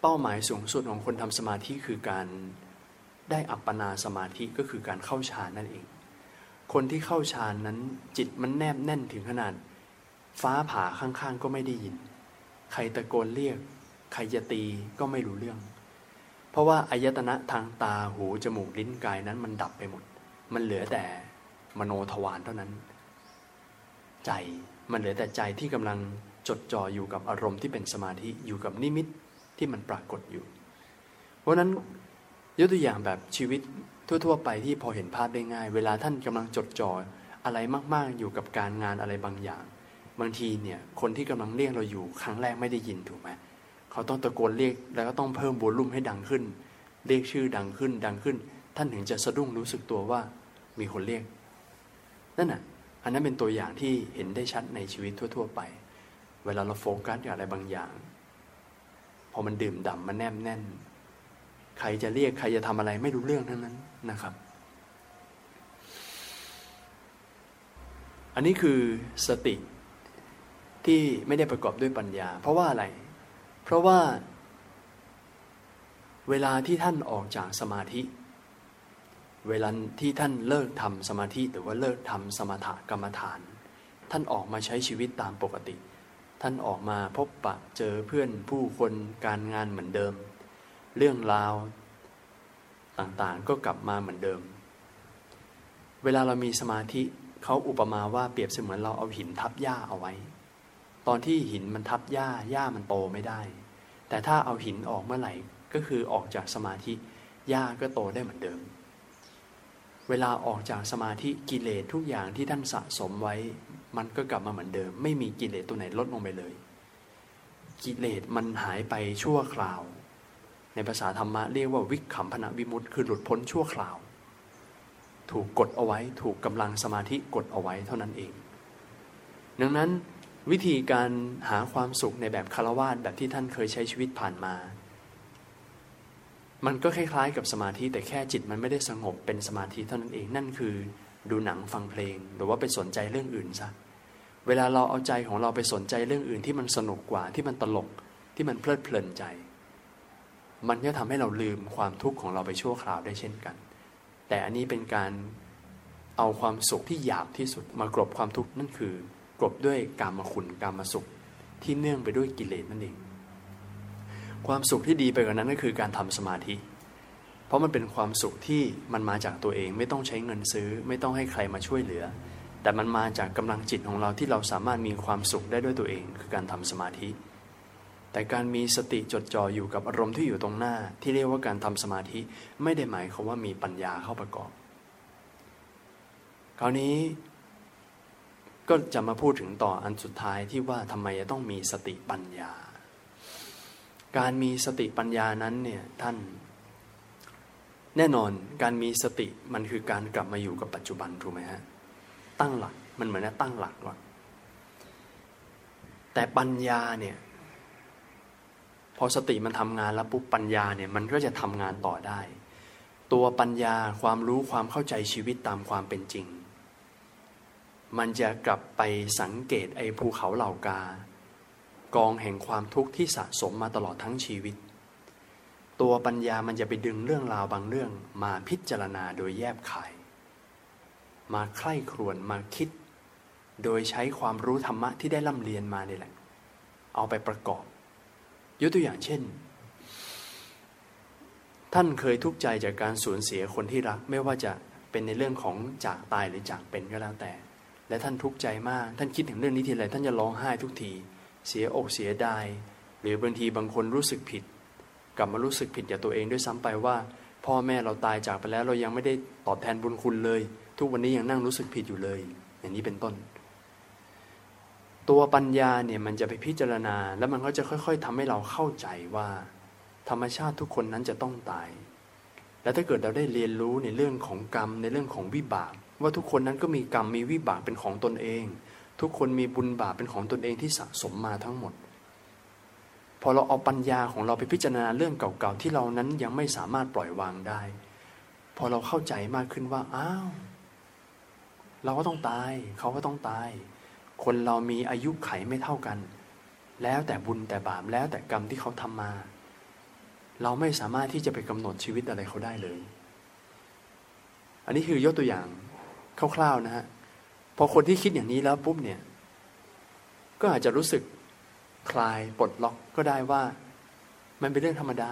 เป้าหมายสูงสุดของคนทำสมาธิคือการได้อัปปนาสมาธิก็คือการเข้าฌานนั่นเองคนที่เข้าฌานนั้นจิตมันแนบแน่นถึงขนาดฟ้าผ่าข้างๆก็ไม่ได้ยินใครตะโกนเรียกใครจะตีก็ไม่รู้เรื่องเพราะว่าอายตนะทางตาหูจมูกลิ้นกายนั้นมันดับไปหมดมันเหลือแต่มโนทวารเท่านั้นใจมันเหลือแต่ใจที่กำลังจดจ่ออยู่กับอารมณ์ที่เป็นสมาธิอยู่กับนิมิตที่มันปรากฏอยู่เพราะนั้นยกตัวอย่างแบบชีวิตทั่วๆไปที่พอเห็นภาพได้ง่ายเวลาท่านกำลังจดจ่ออะไรมากๆอยู่กับการงานอะไรบางอย่างบางทีเนี่ยคนที่กำลังเรียกเราอยู่ครั้งแรกไม่ได้ยินถูกไหมเขาต้องตะโกนเรียกแล้วก็ต้องเพิ่มวอลลุ่มให้ดังขึ้นเรียกชื่อดังขึ้นดังขึ้นท่านถึงจะสะดุ้งรู้สึกตัวว่ามีคนเรียกนั่นน่ะอันนั้นเป็นตัวอย่างที่เห็นได้ชัดในชีวิตทั่วๆไปเวลาเราโฟกัสกับอะไรบางอย่างพอมันดื่มด่ำมันแนบแน่นใครจะเรียกใครจะทำอะไรไม่รู้เรื่องทั้งนั้นนะครับอันนี้คือสติที่ไม่ได้ประกอบด้วยปัญญาเพราะว่าอะไรเพราะว่าเวลาที่ท่านออกจากสมาธิเวลาที่ท่านเลิกทำสมาธิหรือว่าเลิกทำสมถกรรมฐานท่านออกมาใช้ชีวิตตามปกติท่านออกมาพบปะเจอเพื่อนผู้คนการงานเหมือนเดิมเรื่องราวต่างๆก็กลับมาเหมือนเดิมเวลาเรามีสมาธิเขาอุปมาว่าเปรียบเสมือนเราเอาหินทับหญ้าเอาไว้ตอนที่หินมันทับหญ้าหญ้ามันโตไม่ได้แต่ถ้าเอาหินออกเมื่อไหร่ก็คือออกจากสมาธิหญ้าก็โตได้เหมือนเดิมเวลาออกจากสมาธิกิเลสทุกอย่างที่ท่านสะสมไว้มันก็กลับมาเหมือนเดิมไม่มีกิเลสตัวไหนลดลงไปเลยกิเลสมันหายไปชั่วคราวในภาษาธรรมะเรียกว่าวิคัมภนวิมุตติคือหลุดพ้นชั่วคราวถูกกดเอาไว้ถูกกำลังสมาธิกดเอาไว้เท่านั้นเองดังนั้นวิธีการหาความสุขในแบบฆราวาสแบบที่ท่านเคยใช้ชีวิตผ่านมามันก็คล้ายๆกับสมาธิแต่แค่จิตมันไม่ได้สงบเป็นสมาธิเท่านั้นเองนั่นคือดูหนังฟังเพลงหรือว่าไปสนใจเรื่องอื่นซะเวลาเราเอาใจของเราไปสนใจเรื่องอื่นที่มันสนุกกว่าที่มันตลกที่มันเพลิดเพลินใจมันก็ทำให้เราลืมความทุกข์ของเราไปชั่วคราวได้เช่นกันแต่อันนี้เป็นการเอาความสุขที่หยาบที่สุดมากลบความทุกข์นั่นคือกลบด้วยกามคุณกามสุขที่เนื่องไปด้วยกิเลสนั่นเองความสุขที่ดีไปกว่านั้นก็คือการทำสมาธิเพราะมันเป็นความสุขที่มันมาจากตัวเองไม่ต้องใช้เงินซื้อไม่ต้องให้ใครมาช่วยเหลือแต่มันมาจากกำลังจิตของเราที่เราสามารถมีความสุขได้ด้วยตัวเองคือการทำสมาธิแต่การมีสติจดจ่ออยู่กับอารมณ์ที่อยู่ตรงหน้าที่เรียกว่าการทำสมาธิไม่ได้หมายความว่ามีปัญญาเข้าประกอบคราวนี้ก็จะมาพูดถึงต่ออันสุดท้ายที่ว่าทำไมจะต้องมีสติปัญญาการมีสติปัญญานั้นเนี่ยท่านแน่นอนการมีสติมันคือการกลับมาอยู่กับปัจจุบันถูกไหมฮะตั้งหลักมันเหมือนตั้งหลักก่อนแต่ปัญญาเนี่ย พอสติมันทำงานแล้วปุ๊บปัญญาเนี่ยมันก็จะทำงานต่อได้ตัวปัญญาความรู้ความเข้าใจชีวิตตามความเป็นจริงมันจะกลับไปสังเกตไอ้ภูเขาเหล่ากากองแห่งความทุกข์ที่สะสมมาตลอดทั้งชีวิตตัวปัญญามันจะไปดึงเรื่องราวบางเรื่องมาพิจารณาโดยแยบคายมาใคร่ครวญมาคิดโดยใช้ความรู้ธรรมะที่ได้ร่ำเรียนมานี่แหละเอาไปประกอบยกตัวอย่างเช่นท่านเคยทุกข์ใจจากการสูญเสียคนที่รักไม่ว่าจะเป็นในเรื่องของจากตายหรือจากเป็นก็แล้วแต่และท่านทุกข์ใจมากท่านคิดถึงเรื่องนี้ทีไรท่านจะร้องไห้ทุกทีเสียอกเสียดายหรือบางทีบางคนรู้สึกผิดกลับมารู้สึกผิดกับตัวเองด้วยซ้ำไปว่าพ่อแม่เราตายจากไปแล้วเรายังไม่ได้ตอบแทนบุญคุณเลยทุกวันนี้ยังนั่งรู้สึกผิดอยู่เลยอย่างนี้เป็นต้นตัวปัญญาเนี่ยมันจะไปพิจารณาแล้วมันก็จะค่อยๆทำให้เราเข้าใจว่าธรรมชาติทุกคนนั้นจะต้องตายและถ้าเกิดเราได้เรียนรู้ในเรื่องของกรรมในเรื่องของวิบากว่าทุกคนนั้นก็มีกรรมมีวิบากเป็นของตนเองทุกคนมีบุญบาปเป็นของตนเองที่สะสมมาทั้งหมดพอเราเอาปัญญาของเราไปพิจารณาเรื่องเก่าๆที่เรานั้นยังไม่สามารถปล่อยวางได้พอเราเข้าใจมากขึ้นว่าอ้าวเราก็ต้องตายเขาก็ต้องตายคนเรามีอายุไขไม่เท่ากันแล้วแต่บุญแต่บาปแล้วแต่กรรมที่เขาทำมาเราไม่สามารถที่จะไปกำหนดชีวิตอะไรเขาได้เลยอันนี้คือยกตัวอย่างคร่าวๆนะฮะพอคนที่คิดอย่างนี้แล้วปุ๊บเนี่ยก็อาจจะรู้สึกคลายปลดล็อกก็ได้ว่ามันเป็นเรื่องธรรมดา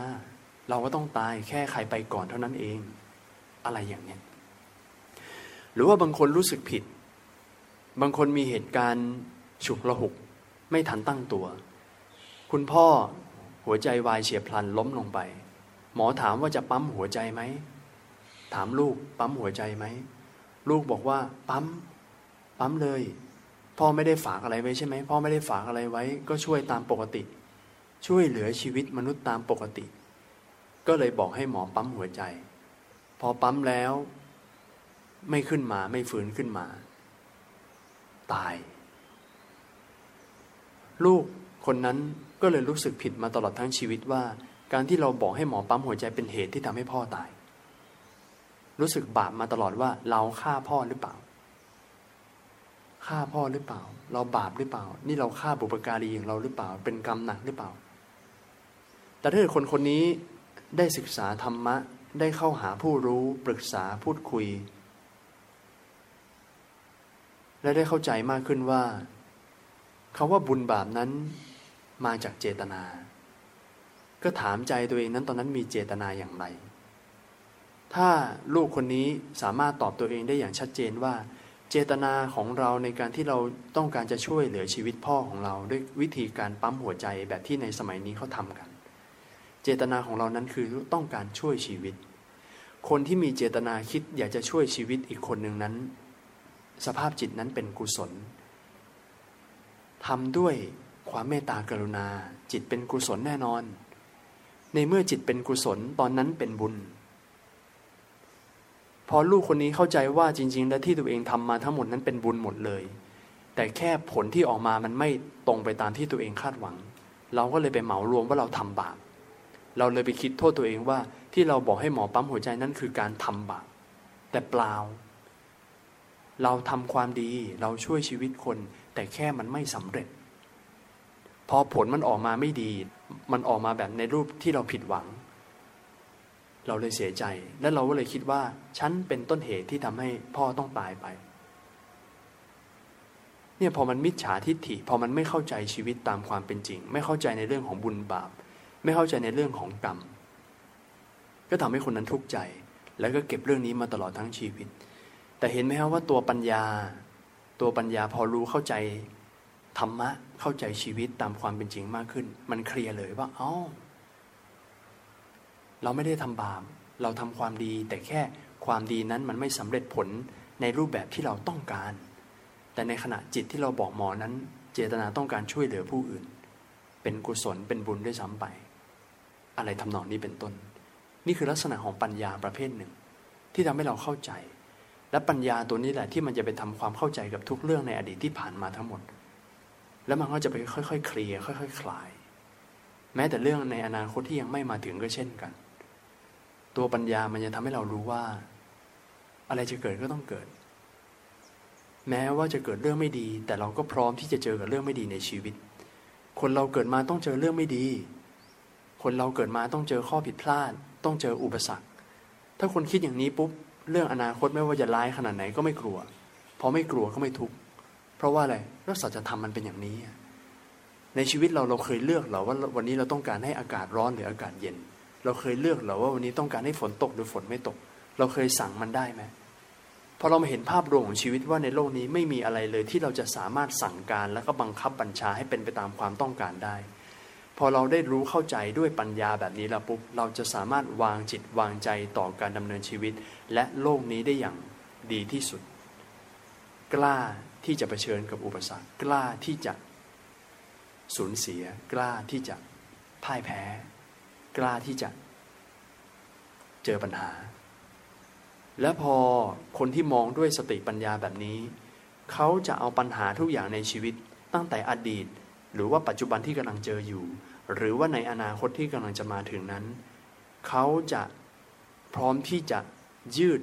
เราก็ต้องตายแค่ใครไปก่อนเท่านั้นเองอะไรอย่างเนี้ยหรือว่าบางคนรู้สึกผิดบางคนมีเหตุการณ์ฉุกละหุกไม่ทันตั้งตัวคุณพ่อหัวใจวายเฉียบพลันล้มลงไปหมอถามว่าจะปั๊มหัวใจไหมถามลูกปั๊มหัวใจไหมลูกบอกว่าปั๊มปั๊มเลยพ่อไม่ได้ฝากอะไรไว้ใช่ไหมพ่อไม่ได้ฝากอะไรไว้ก็ช่วยตามปกติช่วยเหลือชีวิตมนุษย์ตามปกติก็เลยบอกให้หมอปั๊มหัวใจพอปั๊มแล้วไม่ขึ้นมาไม่ฟื้นขึ้นมาตายลูกคนนั้นก็เลยรู้สึกผิดมาตลอดทั้งชีวิตว่าการที่เราบอกให้หมอปั๊มหัวใจเป็นเหตุที่ทำให้พ่อตายรู้สึกบาปมาตลอดว่าเราฆ่าพ่อหรือเปล่าฆ่าพ่อหรือเปล่าเราบาปหรือเปล่านี่เราฆ่าบุพการีของเราหรือเปล่าเป็นกรรมหนักหรือเปล่าแต่ถ้าคนคนนี้ได้ศึกษาธรรมะได้เข้าหาผู้รู้ปรึกษาพูดคุยและได้เข้าใจมากขึ้นว่าคำว่าบุญบาปนั้นมาจากเจตนาก็ถามใจตัวเองนั้นตอนนั้นมีเจตนาอย่างไรถ้าลูกคนนี้สามารถตอบตัวเองได้อย่างชัดเจนว่าเจตนาของเราในการที่เราต้องการจะช่วยเหลือชีวิตพ่อของเราด้วยวิธีการปั๊มหัวใจแบบที่ในสมัยนี้เขาทำกันเจตนาของเรานั้นคือต้องการช่วยชีวิตคนที่มีเจตนาคิดอยากจะช่วยชีวิตอีกคนหนึ่งนั้นสภาพจิตนั้นเป็นกุศลทำด้วยความเมตตากรุณาจิตเป็นกุศลแน่นอนในเมื่อจิตเป็นกุศลตอนนั้นเป็นบุญพอลูกคนนี้เข้าใจว่าจริงๆแล้วที่ตัวเองทำมาทั้งหมดนั้นเป็นบุญหมดเลยแต่แค่ผลที่ออกมามันไม่ตรงไปตามที่ตัวเองคาดหวังเราก็เลยไปเหมารวมว่าเราทำบาปเราเลยไปคิดโทษตัวเองว่าที่เราบอกให้หมอปั๊มหัวใจนั้นคือการทำบาปแต่เปล่าเราทำความดีเราช่วยชีวิตคนแต่แค่มันไม่สำเร็จพอผลมันออกมาไม่ดีมันออกมาแบบในรูปที่เราผิดหวังเราเลยเสียใจและเราก็เลยคิดว่าฉันเป็นต้นเหตุที่ทำให้พ่อต้องตายไปเนี่ยพอมันมิจฉาทิฏฐิพอมันไม่เข้าใจชีวิตตามความเป็นจริงไม่เข้าใจในเรื่องของบุญบาปไม่เข้าใจในเรื่องของกรรมก็ทำให้คนนั้นทุกข์ใจแล้วก็เก็บเรื่องนี้มาตลอดทั้งชีวิตแต่เห็นไหมครับว่าตัวปัญญาตัวปัญญาพอรู้เข้าใจธรรมะเข้าใจชีวิตตามความเป็นจริงมากขึ้นมันเคลียร์เลยว่าอ้าวเราไม่ได้ทำบาปเราทำความดีแต่แค่ความดีนั้นมันไม่สำเร็จผลในรูปแบบที่เราต้องการแต่ในขณะจิตที่เราบอกหมอนั้นเจตนาต้องการช่วยเหลือผู้อื่นเป็นกุศลเป็นบุญด้วยซ้ำไปอะไรทำนองนี้เป็นต้นนี่คือลักษณะของปัญญาประเภทหนึ่งที่ทำให้เราเข้าใจและปัญญาตัวนี้แหละที่มันจะไปทำความเข้าใจกับทุกเรื่องในอดีตที่ผ่านมาทั้งหมดแล้วมันก็จะไปค่อยๆเคลียร์ค่อยๆคลาย แม้แต่เรื่องในอนาคตที่ยังไม่มาถึงก็เช่นกันตัวปัญญามันจะทำให้เรารู้ว่าอะไรจะเกิดก็ต้องเกิดแม้ว่าจะเกิดเรื่องไม่ดีแต่เราก็พร้อมที่จะเจอกับเรื่องไม่ดีในชีวิตคนเราเกิดมาต้องเจอเรื่องไม่ดีคนเราเกิดมาต้องเจอข้อผิดพลาดต้องเจออุปสรรคถ้าคนคิดอย่างนี้ปุ๊บเรื่องอนาคตไม่ว่าจะร้ายขนาดไหนก็ไม่กลัวพอไม่กลัวก็ไม่ทุกข์เพราะว่าอะไรแล้วสัจธรรมมันเป็นอย่างนี้ในชีวิตเราเราเคยเลือกเหรอว่าวันนี้เราต้องการให้อากาศร้อนหรืออากาศเย็นเราเคยเลือกเหรอว่าวันนี้ต้องการให้ฝนตกหรือฝนไม่ตกเราเคยสั่งมันได้ไหมพอเรามาเห็นภาพรวมของชีวิตว่าในโลกนี้ไม่มีอะไรเลยที่เราจะสามารถสั่งการแล้วก็บังคับบัญชาให้เป็นไปตามความต้องการได้พอเราได้รู้เข้าใจด้วยปัญญาแบบนี้แล้วปุ๊บเราจะสามารถวางจิตวางใจต่อการดำเนินชีวิตและโลกนี้ได้อย่างดีที่สุดกล้าที่จะเผชิญกับอุปสรรคกล้าที่จะสูญเสียกล้าที่จะพ่ายแพ้กล้าที่จะเจอปัญหาและพอคนที่มองด้วยสติปัญญาแบบนี้เขาจะเอาปัญหาทุกอย่างในชีวิตตั้งแต่อดีตหรือว่าปัจจุบันที่กำลังเจออยู่หรือว่าในอนาคตที่กำลังจะมาถึงนั้นเขาจะพร้อมที่จะยืด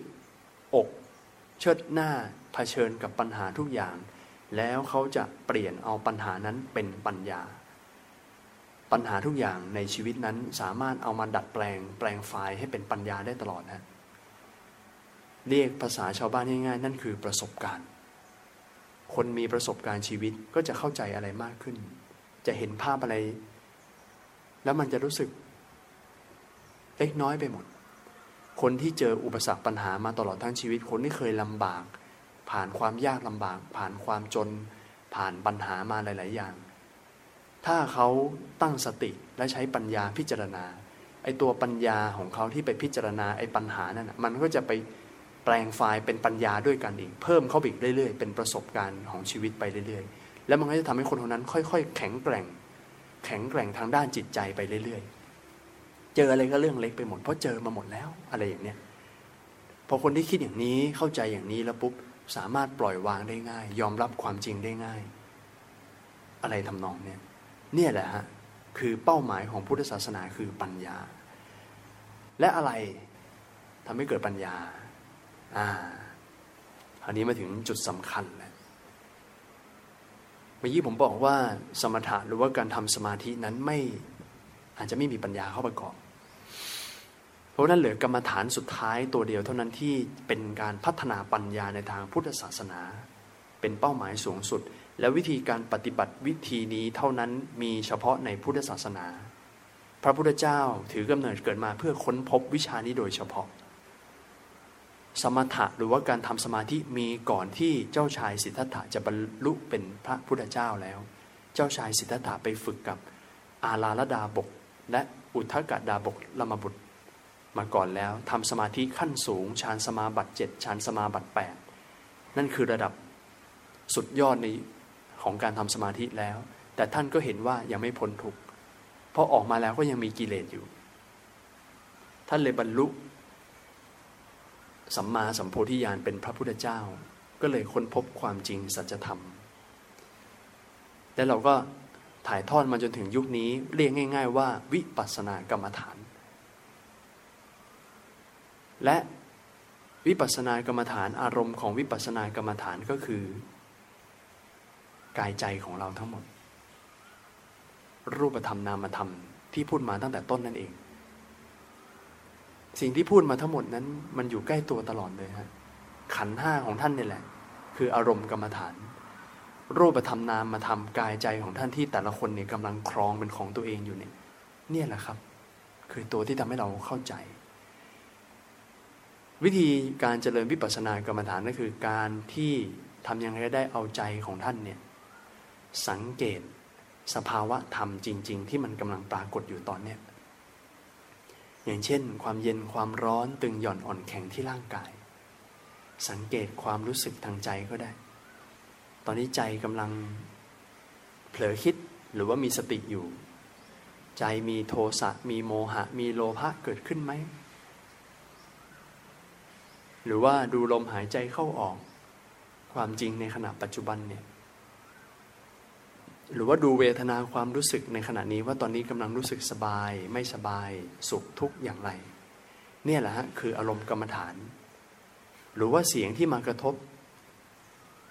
อกเชิดหน้าเผชิญกับปัญหาทุกอย่างแล้วเขาจะเปลี่ยนเอาปัญหานั้นเป็นปัญญาปัญหาทุกอย่างในชีวิตนั้นสามารถเอามาดัดแปลงแปลงไฟให้เป็นปัญญาได้ตลอดนะเรียกภาษาชาวบ้านง่ายๆนั่นคือประสบการณ์คนมีประสบการณ์ชีวิตก็จะเข้าใจอะไรมากขึ้นจะเห็นภาพอะไรแล้วมันจะรู้สึกเล็กน้อยไปหมดคนที่เจออุปสรรคปัญหามาตลอดทั้งชีวิตคนที่เคยลำบากผ่านความยากลำบากผ่านความจนผ่านปัญหามาหลายๆอย่างถ้าเขาตั้งสติและใช้ปัญญาพิจารณาไอ้ตัวปัญญาของเขาที่ไปพิจารณาไอ้ปัญหานั่นน่ะมันก็จะไปแปลงไฟล์เป็นปัญญาด้วยกันเองเพิ่มเข้าไปอีกเรื่อยๆเป็นประสบการณ์ของชีวิตไปเรื่อยๆแล้วมันก็จะทำให้คนคนนั้นค่อยๆแข็งแกร่งแข็งแกร่งทางด้านจิตใจไปเรื่อยๆเจออะไรก็เรื่องเล็กไปหมดเพราะเจอมาหมดแล้วอะไรอย่างเนี้ยพอคนที่คิดอย่างนี้เข้าใจอย่างนี้แล้วปุ๊บสามารถปล่อยวางได้ง่ายยอมรับความจริงได้ง่ายอะไรทำนองเนี้ยเนี่ยแหละฮะคือเป้าหมายของพุทธศาสนาคือปัญญาและอะไรทำให้เกิดปัญญาอ่าคราวนี้มาถึงจุดสำคัญแล้วเมื่อกี้ผมบอกว่าสมถะหรือว่าการทำสมาธินั้นไม่อาจจะไม่มีปัญญาเข้าประกอบเพราะนั้นเหลือกรรมฐานสุดท้ายตัวเดียวเท่านั้นที่เป็นการพัฒนาปัญญาในทางพุทธศาสนาเป็นเป้าหมายสูงสุดและวิธีการปฏิบัติวิธีนี้เท่านั้นมีเฉพาะในพุทธศาสนาพระพุทธเจ้าถือกำเนิดเกิดมาเพื่อค้นพบวิชานี้โดยเฉพาะสมถะหรือว่าการทำสมาธิมีก่อนที่เจ้าชายสิทธัตถะจะบรรลุเป็นพระพุทธเจ้าแล้วเจ้าชายสิทธัตถะไปฝึกกับอาลาลดาบกและอุทธกดาบกลมบุตรมาก่อนแล้วทำสมาธิขั้นสูงฌานสมาบัติเจ็ดฌานสมาบัติแปดนั่นคือระดับสุดยอดในของการทำสมาธิแล้วแต่ท่านก็เห็นว่ายังไม่พ้นทุกข์เพราะออกมาแล้วก็ยังมีกิเลสอยู่ท่านเลยบรรลุสัมมาสัมโพธิญาณเป็นพระพุทธเจ้าก็เลยค้นพบความจริงสัจธรรมและเราก็ถ่ายทอดมาจนถึงยุคนี้เรียกง่ายๆว่าวิปัสสนากรรมฐานและวิปัสสนากรรมฐานอารมณ์ของวิปัสสนากรรมฐานก็คือกายใจของเราทั้งหมดรูปธรรมนามธรรมที่พูดมาตั้งแต่ต้นนั่นเองสิ่งที่พูดมาทั้งหมดนั้นมันอยู่ใกล้ตัวตลอดเลยฮะขันธ์ห้าของท่านนี่แหละคืออารมณ์กรรมฐานรูปธรรมนามธรรมกายใจของท่านที่แต่ละคนเนี่ยกำลังครองเป็นของตัวเองอยู่เนี่ยเนี่ยแหละครับคือตัวที่ทำให้เราเข้าใจวิธีการเจริญวิปัสสนากรรมฐานก็คือการที่ทำยังไงได้เอาใจของท่านเนี่ยสังเกตสภาวะธรรมจริงๆที่มันกำลังปรากฏอยู่ตอนเนี้ยอย่างเช่นความเย็นความร้อนตึงหย่อนอ่อนแข็งที่ร่างกายสังเกตความรู้สึกทางใจก็ได้ตอนนี้ใจกำลังเผลอคิดหรือว่ามีสติอยู่ใจมีโทสะมีโมหะมีโลภะเกิดขึ้นไหมหรือว่าดูลมหายใจเข้าออกความจริงในขณะปัจจุบันเนี่ย หรือว่าดูเวทนาความรู้สึกในขณะนี้ว่าตอนนี้กำลังรู้สึกสบายไม่สบายสุขทุกข์อย่างไรเนี่ยแหละฮะคืออารมณ์กรรมฐานหรือว่าเสียงที่มากระทบ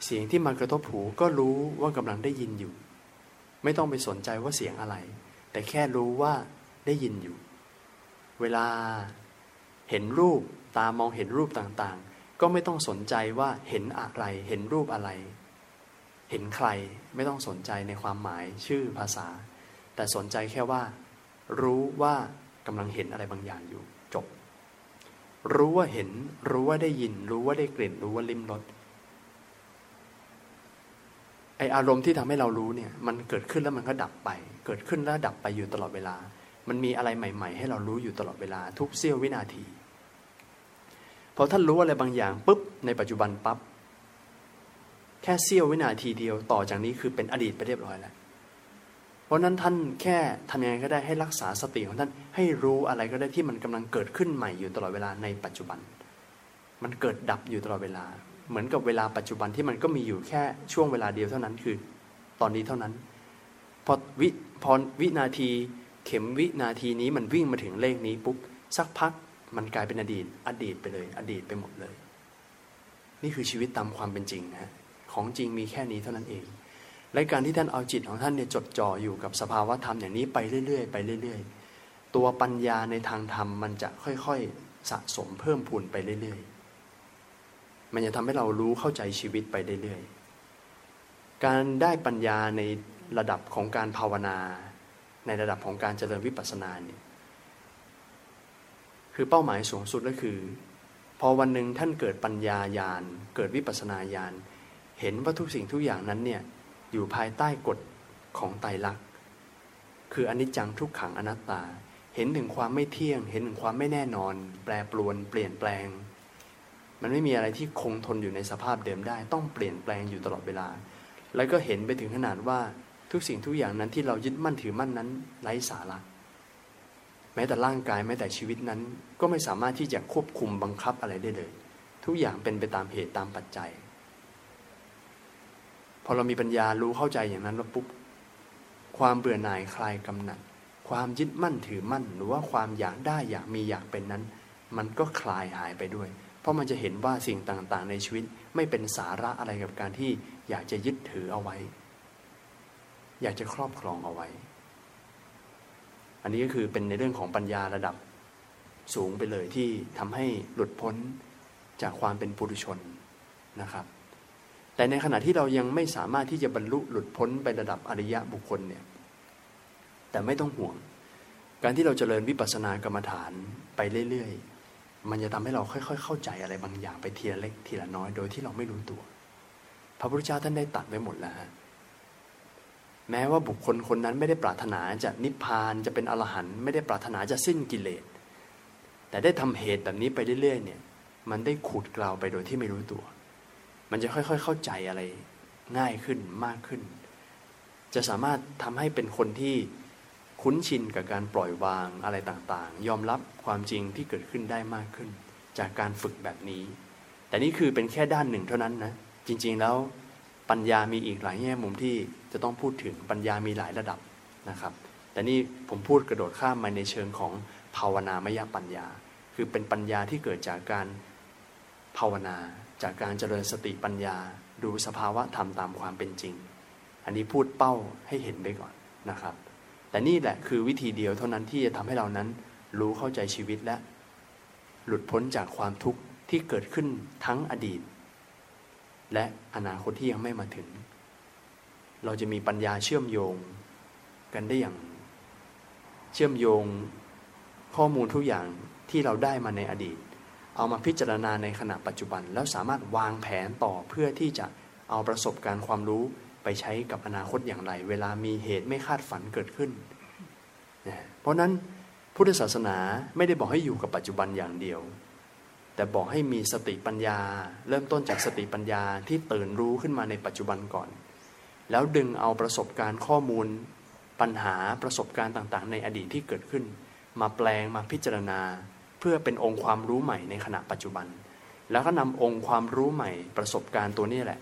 เสียงที่มากระทบหูก็รู้ว่ากำลังได้ยินอยู่ไม่ต้องไปสนใจว่าเสียงอะไรแต่แค่รู้ว่าได้ยินอยู่เวลาเห็นรูปตามองเห็นรูปต่างๆก็ไม่ต้องสนใจว่าเห็นอะไรเห็นรูปอะไรเห็นใครไม่ต้องสนใจในความหมายชื่อภาษาแต่สนใจแค่ว่ารู้ว่ากำลังเห็นอะไรบางอย่างอยู่จบรู้ว่าเห็นรู้ว่าได้ยินรู้ว่าได้กลิ่นรู้ว่าลิ้มรสไออารมณ์ที่ทำให้เรารู้เนี่ยมันเกิดขึ้นแล้วมันก็ดับไปเกิดขึ้นแล้วดับไปอยู่ตลอดเวลามันมีอะไรใหม่ๆให้เรารู้อยู่ตลอดเวลาทุกเสี้ยววินาทีพอท่านรู้อะไรบางอย่างปุ๊บในปัจจุบันปั๊บแค่เสี้ยววินาทีเดียวต่อจากนี้คือเป็นอดีตไปเรียบร้อยแล้วเพราะนั้นท่านแค่ทำยังไงก็ได้ให้รักษาสติของท่านให้รู้อะไรก็ได้ที่มันกำลังเกิดขึ้นใหม่อยู่ตลอดเวลาในปัจจุบันมันเกิดดับอยู่ตลอดเวลาเหมือนกับเวลาปัจจุบันที่มันก็มีอยู่แค่ช่วงเวลาเดียวเท่านั้นคือตอนนี้เท่านั้นพอวิพอวินาทีเข็มวินาทีนี้มันวิ่งมาถึงเลขนี้ปุ๊บสักพักมันกลายเป็นอดีตอดีตไปเลยอดีตไปหมดเลยนี่คือชีวิตตามความเป็นจริงนะของจริงมีแค่นี้เท่านั้นเองและการที่ท่านเอาจิตของท่านเนี่ยจดจ่ออยู่กับสภาวะธรรมอย่างนี้ไปเรื่อยๆไปเรื่อยๆตัวปัญญาในทางธรรมมันจะค่อยๆสะสมเพิ่มพูนไปเรื่อยๆมันจะทำให้เรารู้เข้าใจชีวิตไปเรื่อยๆการได้ปัญญาในระดับของการภาวนาในระดับของการเจริญวิปัสสนาเนี่ยคือเป้าหมายสูงสุดก็คือพอวันหนึ่งท่านเกิดปัญญาญาณเกิดวิปัสสนาญาณเห็นว่าทุกสิ่งทุกอย่างนั้นเนี่ยอยู่ภายใต้กฎของไตรลักษณ์คืออนิจจังทุกขังอนัตตาเห็นถึงความไม่เที่ยงเห็นถึงความไม่แน่นอนแปรปรวนเปลี่ยนแปลงมันไม่มีอะไรที่คงทนอยู่ในสภาพเดิมได้ต้องเปลี่ยนแปลงอยู่ตลอดเวลาแล้วก็เห็นไปถึงขนาดว่าทุกสิ่งทุกอย่างนั้นที่เรายึดมั่นถือมั่นนั้นไร้สาระแม้แต่ร่างกายแม้แต่ชีวิตนั้นก็ไม่สามารถที่จะควบคุมบังคับอะไรได้เลยทุกอย่างเป็นไปตามเหตุตามปัจจัยพอเรามีปัญญารู้เข้าใจอย่างนั้นแล้วปุ๊บความเบื่อหน่ายคลายกำหนัดความยึดมั่นถือมั่นหรือว่าความอยากได้อยากมีอยากเป็นนั้นมันก็คลายหายไปด้วยเพราะมันจะเห็นว่าสิ่งต่างๆในชีวิตไม่เป็นสาระอะไรกับการที่อยากจะยึดถือเอาไว้อยากจะครอบครองเอาไว้อันนี้ก็คือเป็นในเรื่องของปัญญาระดับสูงไปเลยที่ทำให้หลุดพ้นจากความเป็นปุถุชนนะครับแต่ในขณะที่เรายังไม่สามารถที่จะบรรลุหลุดพ้นไประดับอริยบุคคลเนี่ยแต่ไม่ต้องห่วงการที่เราเจริญวิปัสสนากรรมฐานไปเรื่อยๆมันจะทำให้เราค่อยๆเข้าใจอะไรบางอย่างไปทีละเล็กทีละน้อยโดยที่เราไม่รู้ตัวพระพุทธเจ้าท่านได้ตัดไว้หมดแล้วแม้ว่าบุคคลคนนั้นไม่ได้ปรารถนาจะนิพพานจะเป็นอรหันต์ไม่ได้ปรารถนาจะสิ้นกิเลสแต่ได้ทำเหตุแบบนี้ไปเรื่อยๆเนี่ยมันได้ขูดเกลาไปโดยที่ไม่รู้ตัวมันจะค่อยๆเข้าใจอะไรง่ายขึ้นมากขึ้นจะสามารถทำให้เป็นคนที่คุ้นชินกับการปล่อยวางอะไรต่างๆยอมรับความจริงที่เกิดขึ้นได้มากขึ้นจากการฝึกแบบนี้แต่นี่คือเป็นแค่ด้านหนึ่งเท่านั้นนะจริงๆแล้วปัญญามีอีกหลายแง่มุมที่จะต้องพูดถึงปัญญามีหลายระดับนะครับแต่นี่ผมพูดกระโดดข้ามมาในเชิงของภาวนามยปัญญาคือเป็นปัญญาที่เกิดจากการภาวนาจากการเจริญสติปัญญาดูสภาวะธรรมตามความเป็นจริงอันนี้พูดเป้าให้เห็นไปก่อนนะครับแต่นี่แหละคือวิธีเดียวเท่านั้นที่จะทำให้เรานั้นรู้เข้าใจชีวิตและหลุดพ้นจากความทุกข์ที่เกิดขึ้นทั้งอดีตและอนาคตที่ยังไม่มาถึงเราจะมีปัญญาเชื่อมโยงกันได้อย่างเชื่อมโยงข้อมูลทุกอย่างที่เราได้มาในอดีตเอามาพิจารณาในขณะปัจจุบันแล้วสามารถวางแผนต่อเพื่อที่จะเอาประสบการณ์ความรู้ไปใช้กับอนาคตอย่างไรเวลามีเหตุไม่คาดฝันเกิดขึ้นนะเพราะนั้นพุทธศาสนาไม่ได้บอกให้อยู่กับปัจจุบันอย่างเดียวแต่บอกให้มีสติปัญญาเริ่มต้นจากสติปัญญาที่ตื่นรู้ขึ้นมาในปัจจุบันก่อนแล้วดึงเอาประสบการณ์ข้อมูลปัญหาประสบการณ์ต่างๆในอดีตที่เกิดขึ้นมาแปลงมาพิจารณาเพื่อเป็นองค์ความรู้ใหม่ในขณะปัจจุบันแล้วก็นำองค์ความรู้ใหม่ประสบการณ์ตัวนี้แหละ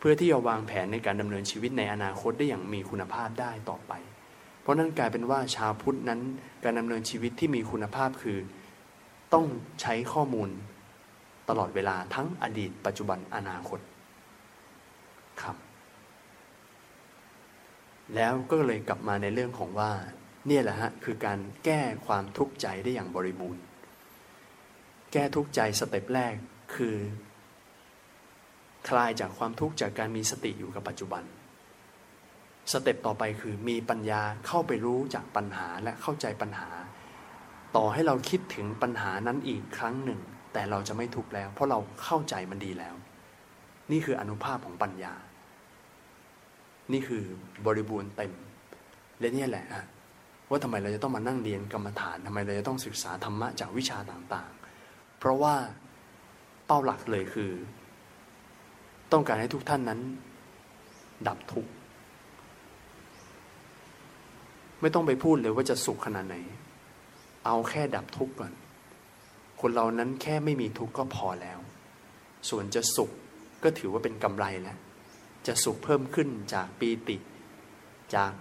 เพื่อที่จะวางแผนในการดำเนินชีวิตในอนาคตได้อย่างมีคุณภาพได้ต่อไปเพราะนั่นกลายเป็นว่าชาวพุทธนั้นการดำเนินชีวิตที่มีคุณภาพคือต้องใช้ข้อมูลตลอดเวลาทั้งอดีตปัจจุบันอนาคตครับแล้วก็เลยกลับมาในเรื่องของว่าเนี่ยแหละฮะคือการแก้ความทุกข์ใจได้อย่างบริบูรณ์แก้ทุกข์ใจสเต็ปแรกคือคลายจากความทุกข์จากการมีสติอยู่กับปัจจุบันสเต็ปต่อไปคือมีปัญญาเข้าไปรู้จากปัญหาและเข้าใจปัญหาต่อให้เราคิดถึงปัญหานั้นอีกครั้งหนึ่งแต่เราจะไม่ทุกข์แล้วเพราะเราเข้าใจมันดีแล้วนี่คืออานุภาพของปัญญานี่คือบริบูรณ์เต็มและนี่แหละฮะว่าทำไมเราจะต้องมานั่งเรียนกรรมฐานทำไมเราจะต้องศึกษาธรรมะจากวิชาต่างๆเพราะว่าเป้าหลักเลยคือต้องการให้ทุกท่านนั้นดับทุกข์ไม่ต้องไปพูดเลยว่าจะสุขขนาดไหนเอาแค่ดับทุกข์ก่อนคนเรานั้นแค่ไม่มีทุกข์ก็พอแล้วส่วนจะสุขก็ถือว่าเป็นกำไรแล้วจะสุขเพิ่มขึ้นจากปีติจาก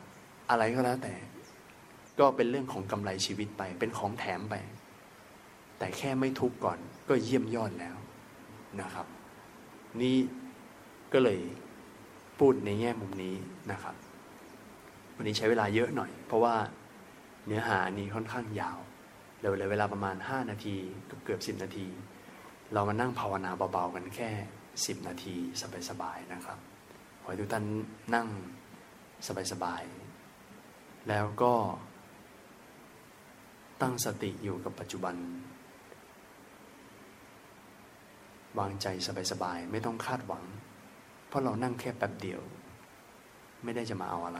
อะไรก็แล้วแต่ก็เป็นเรื่องของกำไรชีวิตไปเป็นของแถมไปแต่แค่ไม่ทุกข์ก่อนก็เยี่ยมยอดแล้วนะครับนี่ก็เลยพูดในแง่มุมนี้นะครับวันนี้ใช้เวลาเยอะหน่อยเพราะว่าเนื้อหานี้ค่อนข้างยาวเหลือเวลาประมาณห้านาทีเกือบสิบนาทีเรามานั่งภาวนาเบาๆกันแค่สิบนาทีสบายๆนะครับขอให้ทุกท่านนั่งสบายๆแล้วก็ตั้งสติอยู่กับปัจจุบันวางใจสบายๆไม่ต้องคาดหวังเพราะเรานั่งแค่แป๊บเดียวไม่ได้จะมาเอาอะไร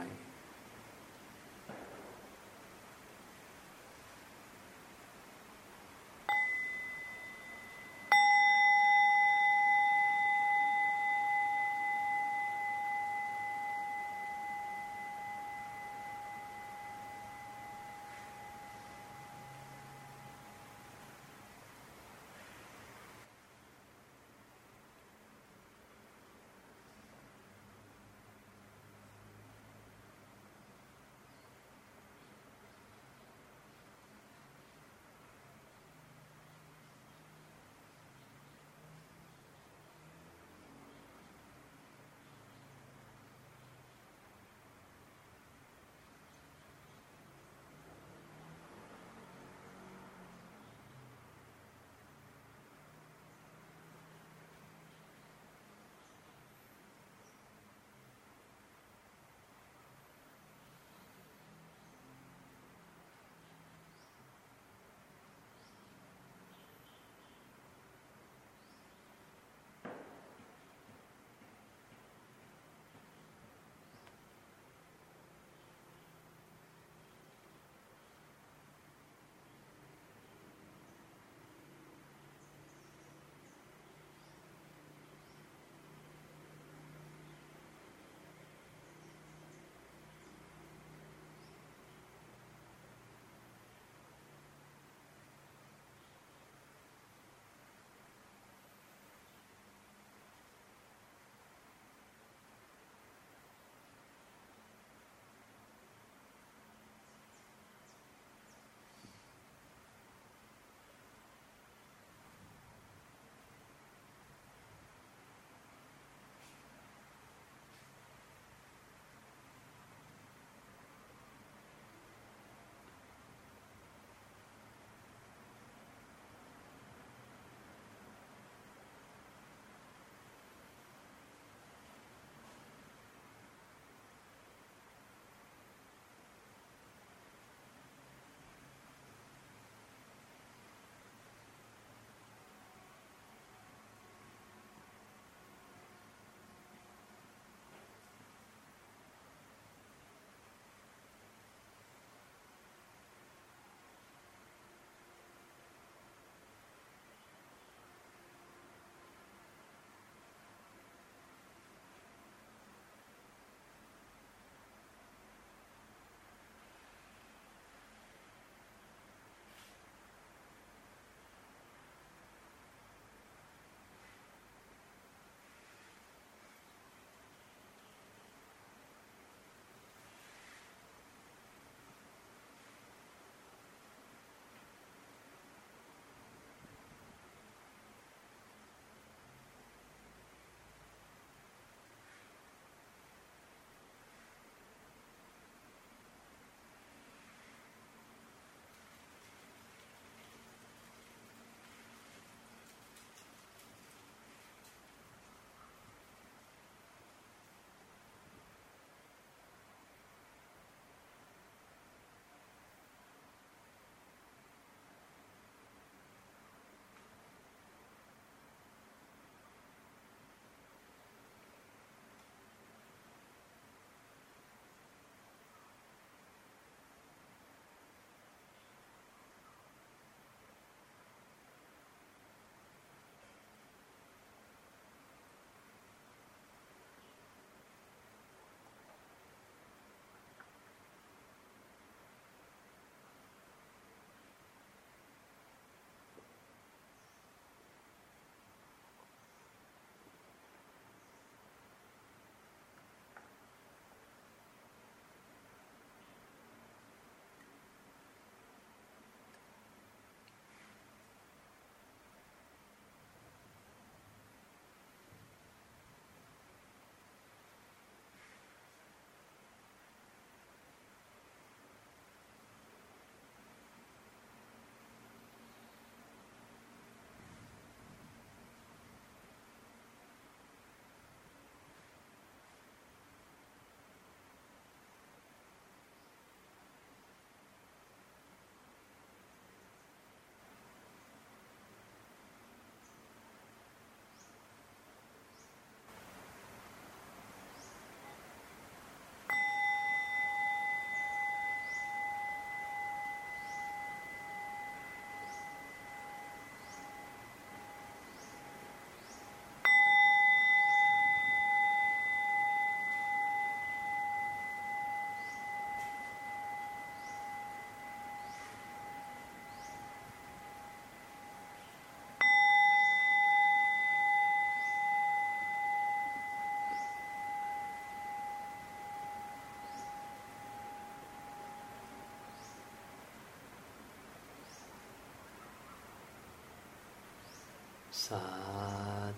สา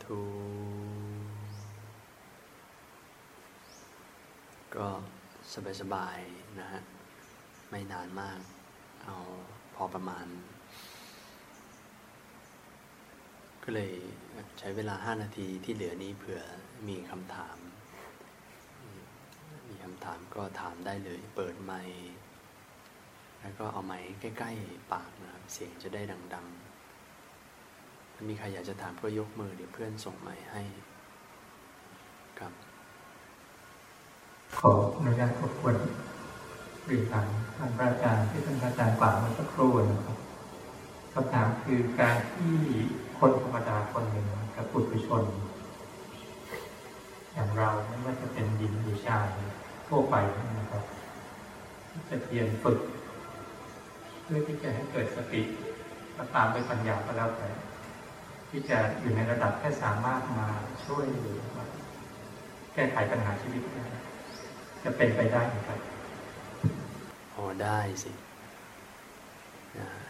ธุก็สบายๆนะฮะไม่นานมากเอาพอประมาณก็เลยใช้เวลาห้านาทีที่เหลือนี้เผื่อมีคำถามมีคำถามก็ถามได้เลยเปิดไมค์แล้วก็เอาไมค์ใกล้ๆปากนะครับเสียงจะได้ดังๆถ้ามีใครอยากจะถามก็ยกมือเดี๋ยวเพื่อนส่งไมค์ให้ครับขออนุญาตขอบคุณรีบถามท่านพระอาจารย์ที่ท่านพระอาจารย์กล่าวเมื่อสักครู่นะครับคำถามคือการที่คนธรรมดาคนหนึ่งกับปุถุชนอย่างเราไม่ว่าจะเป็นหญิงหรือชายทั่วไปนะครับจะเพียรฝึกเพื่อที่จะให้เกิดสติและตามด้วยปัญญาก็แล้วแต่ที่จะอยู่ในระดับแค่สามารถมาช่วยหรือแก้ไขปัญหาชีวิตได้จะเป็นไปได้ไหมครับพอได้สิ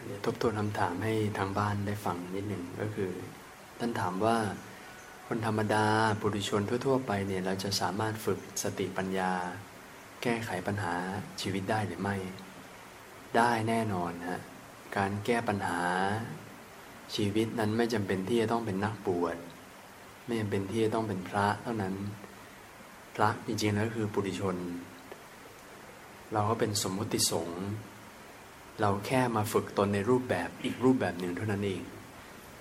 เดี๋ยวทบทวนคำถามให้ทางบ้านได้ฟังนิดหนึ่งก็คือท่านถามว่าคนธรรมดาปุถุชนทั่วๆไปเนี่ยเราจะสามารถฝึกสติปัญญาแก้ไขปัญหาชีวิตได้หรือไม่ได้แน่นอนฮะการแก้ปัญหาชีวิตนั้นไม่จำเป็นที่จะต้องเป็นนักบวชไม่จำเป็นที่จะต้องเป็นพระเท่านั้นพระจริงๆแล้วคือปุถุชนเราก็เป็นสมมุติสงฆ์เราแค่มาฝึกตนในรูปแบบอีกรูปแบบหนึ่งเท่านั้นเอง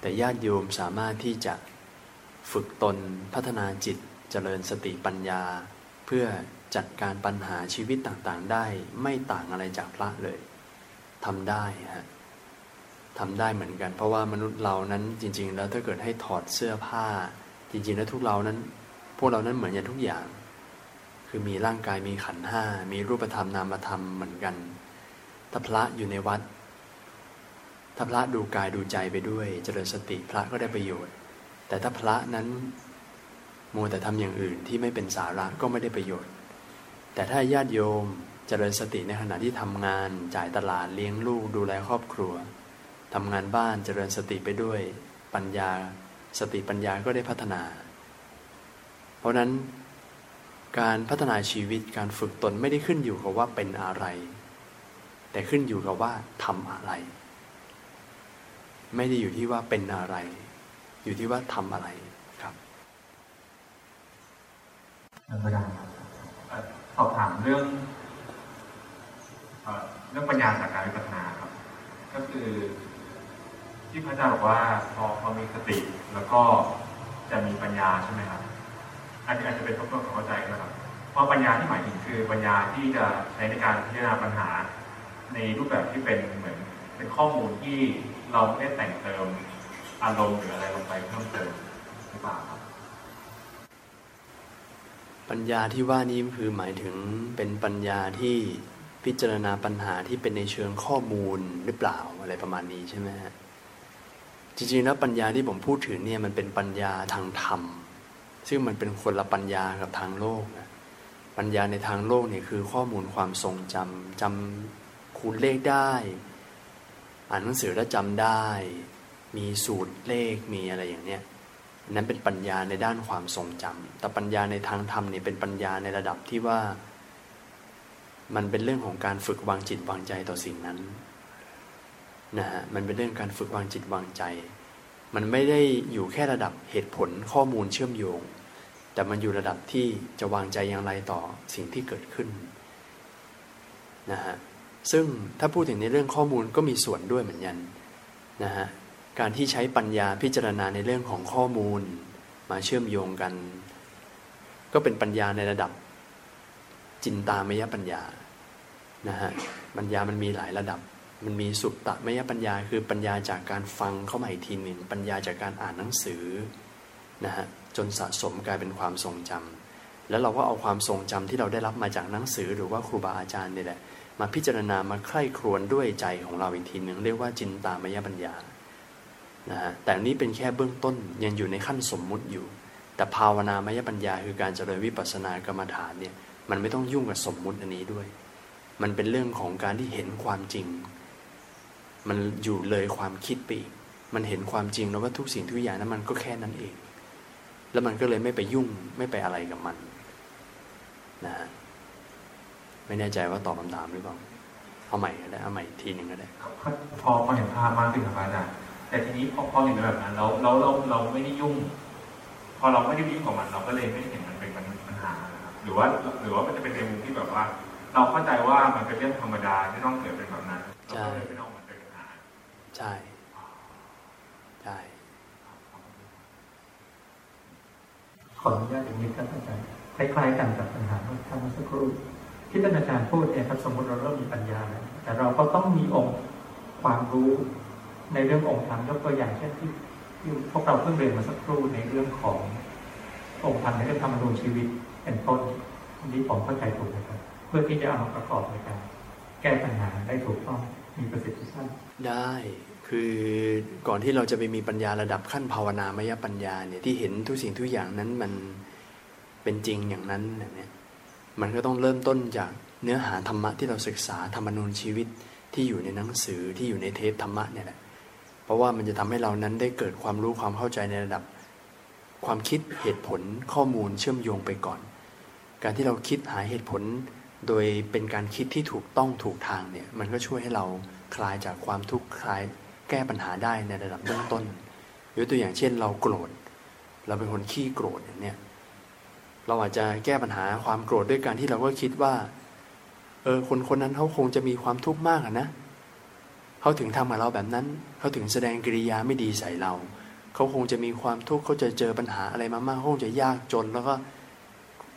แต่ญาติโยมสามารถที่จะฝึกตนพัฒนาจิตเจริญสติปัญญาเพื่อจัดการปัญหาชีวิตต่างๆได้ไม่ต่างอะไรจากพระเลยทำได้ฮะทำได้เหมือนกันเพราะว่ามนุษย์เรานั้นจริงๆแล้วถ้าเกิดให้ถอดเสื้อผ้าจริงๆแล้วทุกเรานั้นพวกเรานั้นเหมือนกันทุกอย่างคือมีร่างกายมีขันธ์ห้ามีรูปธรรมนามธรรมเหมือนกันถ้าพระอยู่ในวัดถ้าพระดูกายดูใจไปด้วยเจริญสติพระก็ได้ประโยชน์แต่ถ้าพระนั้นมัวแต่ทำอย่างอื่นที่ไม่เป็นสาระก็ไม่ได้ประโยชน์แต่ถ้าญาติโยมเจริญสติในขณะที่ทำงานจ่ายตลาดเลี้ยงลูกดูแลครอบครัวทำงานบ้านเจริญสติไปด้วยปัญญาสติปัญญาก็ได้พัฒนาเพราะนั้นการพัฒนาชีวิตการฝึกตนไม่ได้ขึ้นอยู่กับว่าเป็นอะไรแต่ขึ้นอยู่กับว่าทำอะไรไม่ได้อยู่ที่ว่าเป็นอะไรอยู่ที่ว่าทำอะไรครับอาจารย์ขอถามเรื่องเรื่องปัญญาจากการวิปัสสนาครับก็คือที่พระอาจารย์บอกว่าพอพอมีสติแล้วก็จะมีปัญญาใช่ไหมครับอันนี้อาจจะเป็นข้อความเข้าใจนะครับเพราะปัญญาที่หมายถึงคือปัญญาที่จะใช้ในการพิจารณาปัญหาในรูปแบบที่เป็นเหมือนเป็นข้อมูลที่เราไม่ได้แต่งเติมอารมณ์หรืออะไรลงไปเพิ่มเติมหรือเปล่าครับปัญญาที่ว่านี้คือหมายถึงเป็นปัญญาที่พิจารณาปัญหาที่เป็นในเชิงข้อมูลหรือเปล่าอะไรประมาณนี้ใช่ไหมฮะจริงๆแล้วปัญญาที่ผมพูดถึงเนี่ยมันเป็นปัญญาทางธรรมซึ่งมันเป็นคนละปัญญากับทางโลกนะปัญญาในทางโลกเนี่ยคือข้อมูลความทรงจำจำคูณเลขได้อ่านหนังสือแล้วจำได้มีสูตรเลขมีอะไรอย่างเนี้ยนั้นเป็นปัญญาในด้านความทรงจำแต่ปัญญาในทางธรรมเนี่ยเป็นปัญญาในระดับที่ว่ามันเป็นเรื่องของการฝึกวางจิตวางใจต่อสิ่งนั้นนะฮะมันเป็นเรื่องการฝึกวางจิตวางใจมันไม่ได้อยู่แค่ระดับเหตุผลข้อมูลเชื่อมโยงแต่มันอยู่ระดับที่จะวางใจอย่างไรต่อสิ่งที่เกิดขึ้นนะฮะซึ่งถ้าพูดถึงในเรื่องข้อมูลก็มีส่วนด้วยเหมือนกันนะฮะการที่ใช้ปัญญาพิจารณาในเรื่องของข้อมูลมาเชื่อมโยงกันก็เป็นปัญญาในระดับจินตามยปัญญานะฮะปัญญามันมีหลายระดับมันมีสุตตมยปัญญาคือปัญญาจากการฟังเข้ามาอีกทีหนึ่งปัญญาจากการอ่านหนังสือนะฮะจนสะสมกลายเป็นความทรงจำแล้วเราก็เอาความทรงจำที่เราได้รับมาจากหนังสือหรือว่าครูบาอาจารย์นี่แหละมาพิจารณามาใคร่ครวญด้วยใจของเราอีกทีหนึ่งเรียกว่าจินตามยปัญญานะฮะแต่นี้เป็นแค่เบื้องต้นยังอยู่ในขั้นสมมุติอยู่แต่ภาวนามยปัญญาคือการเจริญวิปัสสนากรรมฐานเนี่ยมันไม่ต้องยุ่งกับสมมุติอันนี้ด้วยมันเป็นเรื่องของการที่เห็นความจริงมันอยู่เลยความคิดไป มันเห็นความจริงแล้วว่าทุกสิ่งทุกอย่างนั้นมันก็แค่นั้นเองแล้วมันก็เลยไม่ไปยุ่งไม่ไปอะไรกับมันนะไม่แน่ใจว่าตอบคำถามหรือเปล่าเอาใหม่ก็ได้เอาใหม่ทีหนึ่งก็ได้พอพอเห็นภาพมากขึ้นครับอาจารย์แต่ทีนี้พอพอเห็นแบบนั้นเราเราเราเราไม่ได้ยุ่งพอเราไม่ได้ยุ่งกับมันเราก็เลยไม่เห็นมันเป็นปัญหาหรือว่าหรือว่ามันจะเป็นในมุมที่แบบว่าเราเข้าใจว่ามันเป็นเรื่องธรรมดาที่ต้องเกิดเป็นแบบนั้นเราก็เลยไม่เอามันเป็นปัญหาใช่ใช่ขออนุญาตอย่างนี้ครับอาจารย์คล้ายๆกันกับปัญหาที่ท่านสักครู่ที่ท่านอาจารย์พูดเนี่ยครับสมมติเราเริ่มมีปัญญาแล้วแต่เราก็ต้องมีองค์ความรู้ในเรื่ององค์ธรรมยกตัวอย่างเช่นที่ที่พวกเราเพิ่งเรียนมาสักครู่ในเรื่องขององค์ธรรมในเรื่องธรรมนูญชีวิตเป็นต้นนี้ผมเข้าใจถูกนะครับเพื่อที่จะเอามาประกอบในการแก้ปัญหาได้ถูกต้องมีประสิทธิภาพได้คือก่อนที่เราจะไปมีปัญญาระดับขั้นภาวนามยปัญญาเนี่ยที่เห็นทุกสิ่งทุกอย่างนั้นมันเป็นจริงอย่างนั้นเนี่ยมันก็ต้องเริ่มต้นจากเนื้อหาธรรมะที่เราศึกษาธรรมนูญชีวิตที่อยู่ในหนังสือที่อยู่ในเทปธรรมะเนี่ยแหละเพราะว่ามันจะทำให้เรานั้นได้เกิดความรู้ความเข้าใจในระดับความคิดเหตุผลข้อมูลเชื่อมโยงไปก่อนการที่เราคิดหาเหตุผลโดยเป็นการคิดที่ถูกต้องถูกทางเนี่ยมันก็ช่วยให้เราคลายจากความทุกข์คลายแก้ปัญหาได้ในระดับเบื้องต้นยกตัวอย่างเช่นเราโกรธเราเป็นคนขี้โกรธอย่างเนี้ยเราอาจจะแก้ปัญหาความโกรธด้วยการที่เราก็คิดว่าเออคนคนนั้นเขาคงจะมีความทุกข์มากนะเขาถึงทำกับเราแบบนั้นเขาถึงแสดงกิริยาไม่ดีใส่เราเขาคงจะมีความทุกข์เขาจะเจอปัญหาอะไรมามากเขาคงจะยากจนแล้วก็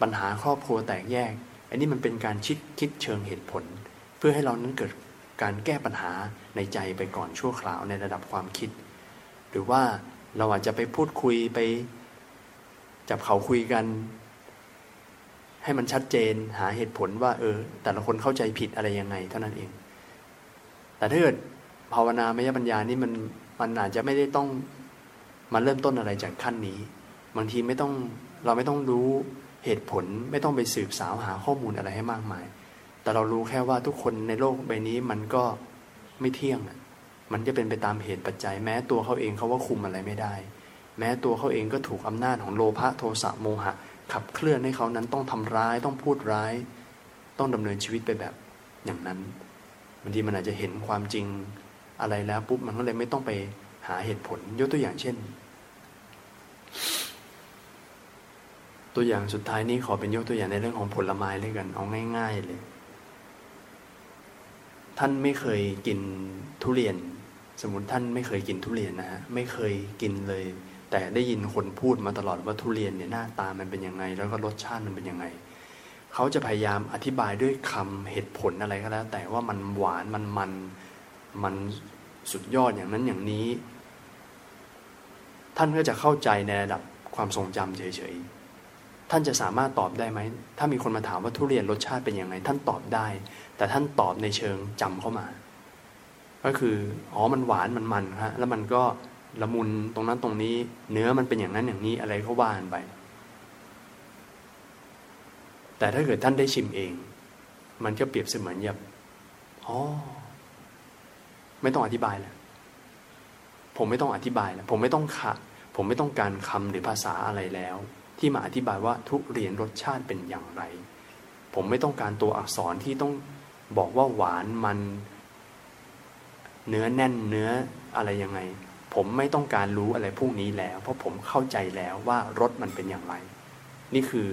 ปัญหาครอบครัวแตกแยกอันนี้มันเป็นการคิดคิดเชิงเหตุผลเพื่อให้เรานั้นเกิดการแก้ปัญหาในใจไปก่อนชั่วคราวในระดับความคิดหรือว่าเราอาจจะไปพูดคุยไปจับเขาคุยกันให้มันชัดเจนหาเหตุผลว่าเออแต่ละคนเข้าใจผิดอะไรยังไงเท่านั้นเองแต่ถ้าเกิดภาวนามยปัญญานี่มันมันอาจจะไม่ได้ต้องมาเริ่มต้นอะไรจากขั้นนี้บางทีไม่ต้องเราไม่ต้องรู้เหตุผลไม่ต้องไปสืบสาวหาข้อมูลอะไรให้มากมายแต่เรารู้แค่ว่าทุกคนในโลกใบนี้มันก็ไม่เที่ยงมันจะเป็นไปตามเหตุปัจจัยแม้ตัวเขาเองเขาว่าคุมอะไรไม่ได้แม้ตัวเขาเองก็ถูกอำนาจของโลภะโทสะโมหะขับเคลื่อนให้เขานั้นต้องทำร้ายต้องพูดร้ายต้องดำเนินชีวิตไปแบบอย่างนั้นบางทีมันอาจจะเห็นความจริงอะไรแล้วปุ๊บมันก็เลยไม่ต้องไปหาเหตุผลยกตัวอย่างเช่นตัวอย่างสุดท้ายนี้ขอเป็นยกตัวอย่างในเรื่องของผลไม้เลยกันเอาง่ายๆเลยท่านไม่เคยกินทุเรียนสมมุติท่านไม่เคยกินทุเรียนนะฮะไม่เคยกินเลยแต่ได้ยินคนพูดมาตลอดว่าทุเรียนเนี่ยหน้าตามันเป็นยังไงแล้วก็รสชาติมันเป็นยังไงเขาจะพยายามอธิบายด้วยคำเหตุผลอะไรก็แล้วแต่ว่ามันหวานมันมันมันสุดยอดอย่างนั้นอย่างนี้ท่านก็จะเข้าใจในระดับความทรงจำเฉยๆท่านจะสามารถตอบได้ไหมถ้ามีคนมาถามว่าทุเรียนรสชาติเป็นยังไงท่านตอบได้แต่ท่านตอบในเชิงจำเข้ามาก็คืออ๋อมันหวานมันมันฮะแล้วมันก็ละมุนตรงนั้นตรงนี้เนื้อมันเป็นอย่างนั้นอย่างนี้อะไรก็ว่ากันไปแต่ถ้าเกิดท่านได้ชิมเองมันก็เปรียบเสมือนแบบอ๋อไม่ต้องอธิบายแล้วผมไม่ต้องอธิบายแล้วผมไม่ต้องขะผมไม่ต้องการคำหรือภาษาอะไรแล้วที่มาอธิบายว่าทุเรียนรสชาติเป็นอย่างไรผมไม่ต้องการตัวอักษรที่ต้องบอกว่าหวานมันเนื้อแน่นเนื้ออะไรยังไงผมไม่ต้องการรู้อะไรพวกนี้แล้วเพราะผมเข้าใจแล้วว่ารสมันเป็นอย่างไรนี่คือ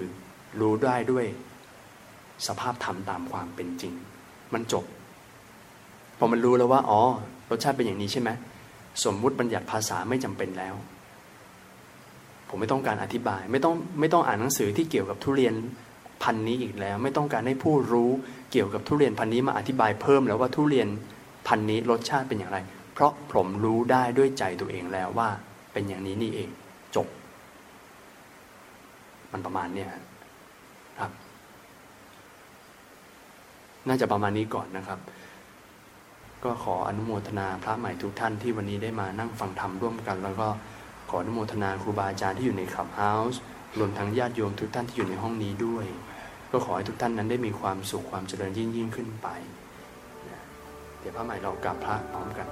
รู้ได้ด้วยสภาพธรรมตามความเป็นจริงมันจบพอมันรู้แล้วว่าอ๋อรสชาติเป็นอย่างนี้ใช่ไหมสมมุติบัญญัติภาษาไม่จำเป็นแล้วผมไม่ต้องการอธิบายไม่ต้องไม่ต้องอ่านหนังสือที่เกี่ยวกับทุเรียนพันธุ์นี้อีกแล้วไม่ต้องการให้ผู้รู้เกี่ยวกับทุเรียนพันธุ์นี้มาอธิบายเพิ่มแล้วว่าทุเรียนพันธุ์นี้รสชาติเป็นอย่างไรเพราะผมรู้ได้ด้วยใจตัวเองแล้วว่าเป็นอย่างนี้นี่เองจบมันประมาณนี้ครับน่าจะประมาณนี้ก่อนนะครับก็ขออนุโมทนาพระใหม่ทุกท่านที่วันนี้ได้มานั่งฟังธรรมร่วมกันแล้วก็ขออนุโมทนาครูบาอาจารย์ที่อยู่ในคลับเฮาส์รวมทั้งญาติโยมทุกท่านที่อยู่ในห้องนี้ด้วยก็ขอให้ทุกท่านนั้นได้มีความสุขความเจริญยิ่งยิ่งขึ้นไปเดี๋ยวพระใหม่เรากราบพระพร้อมกัน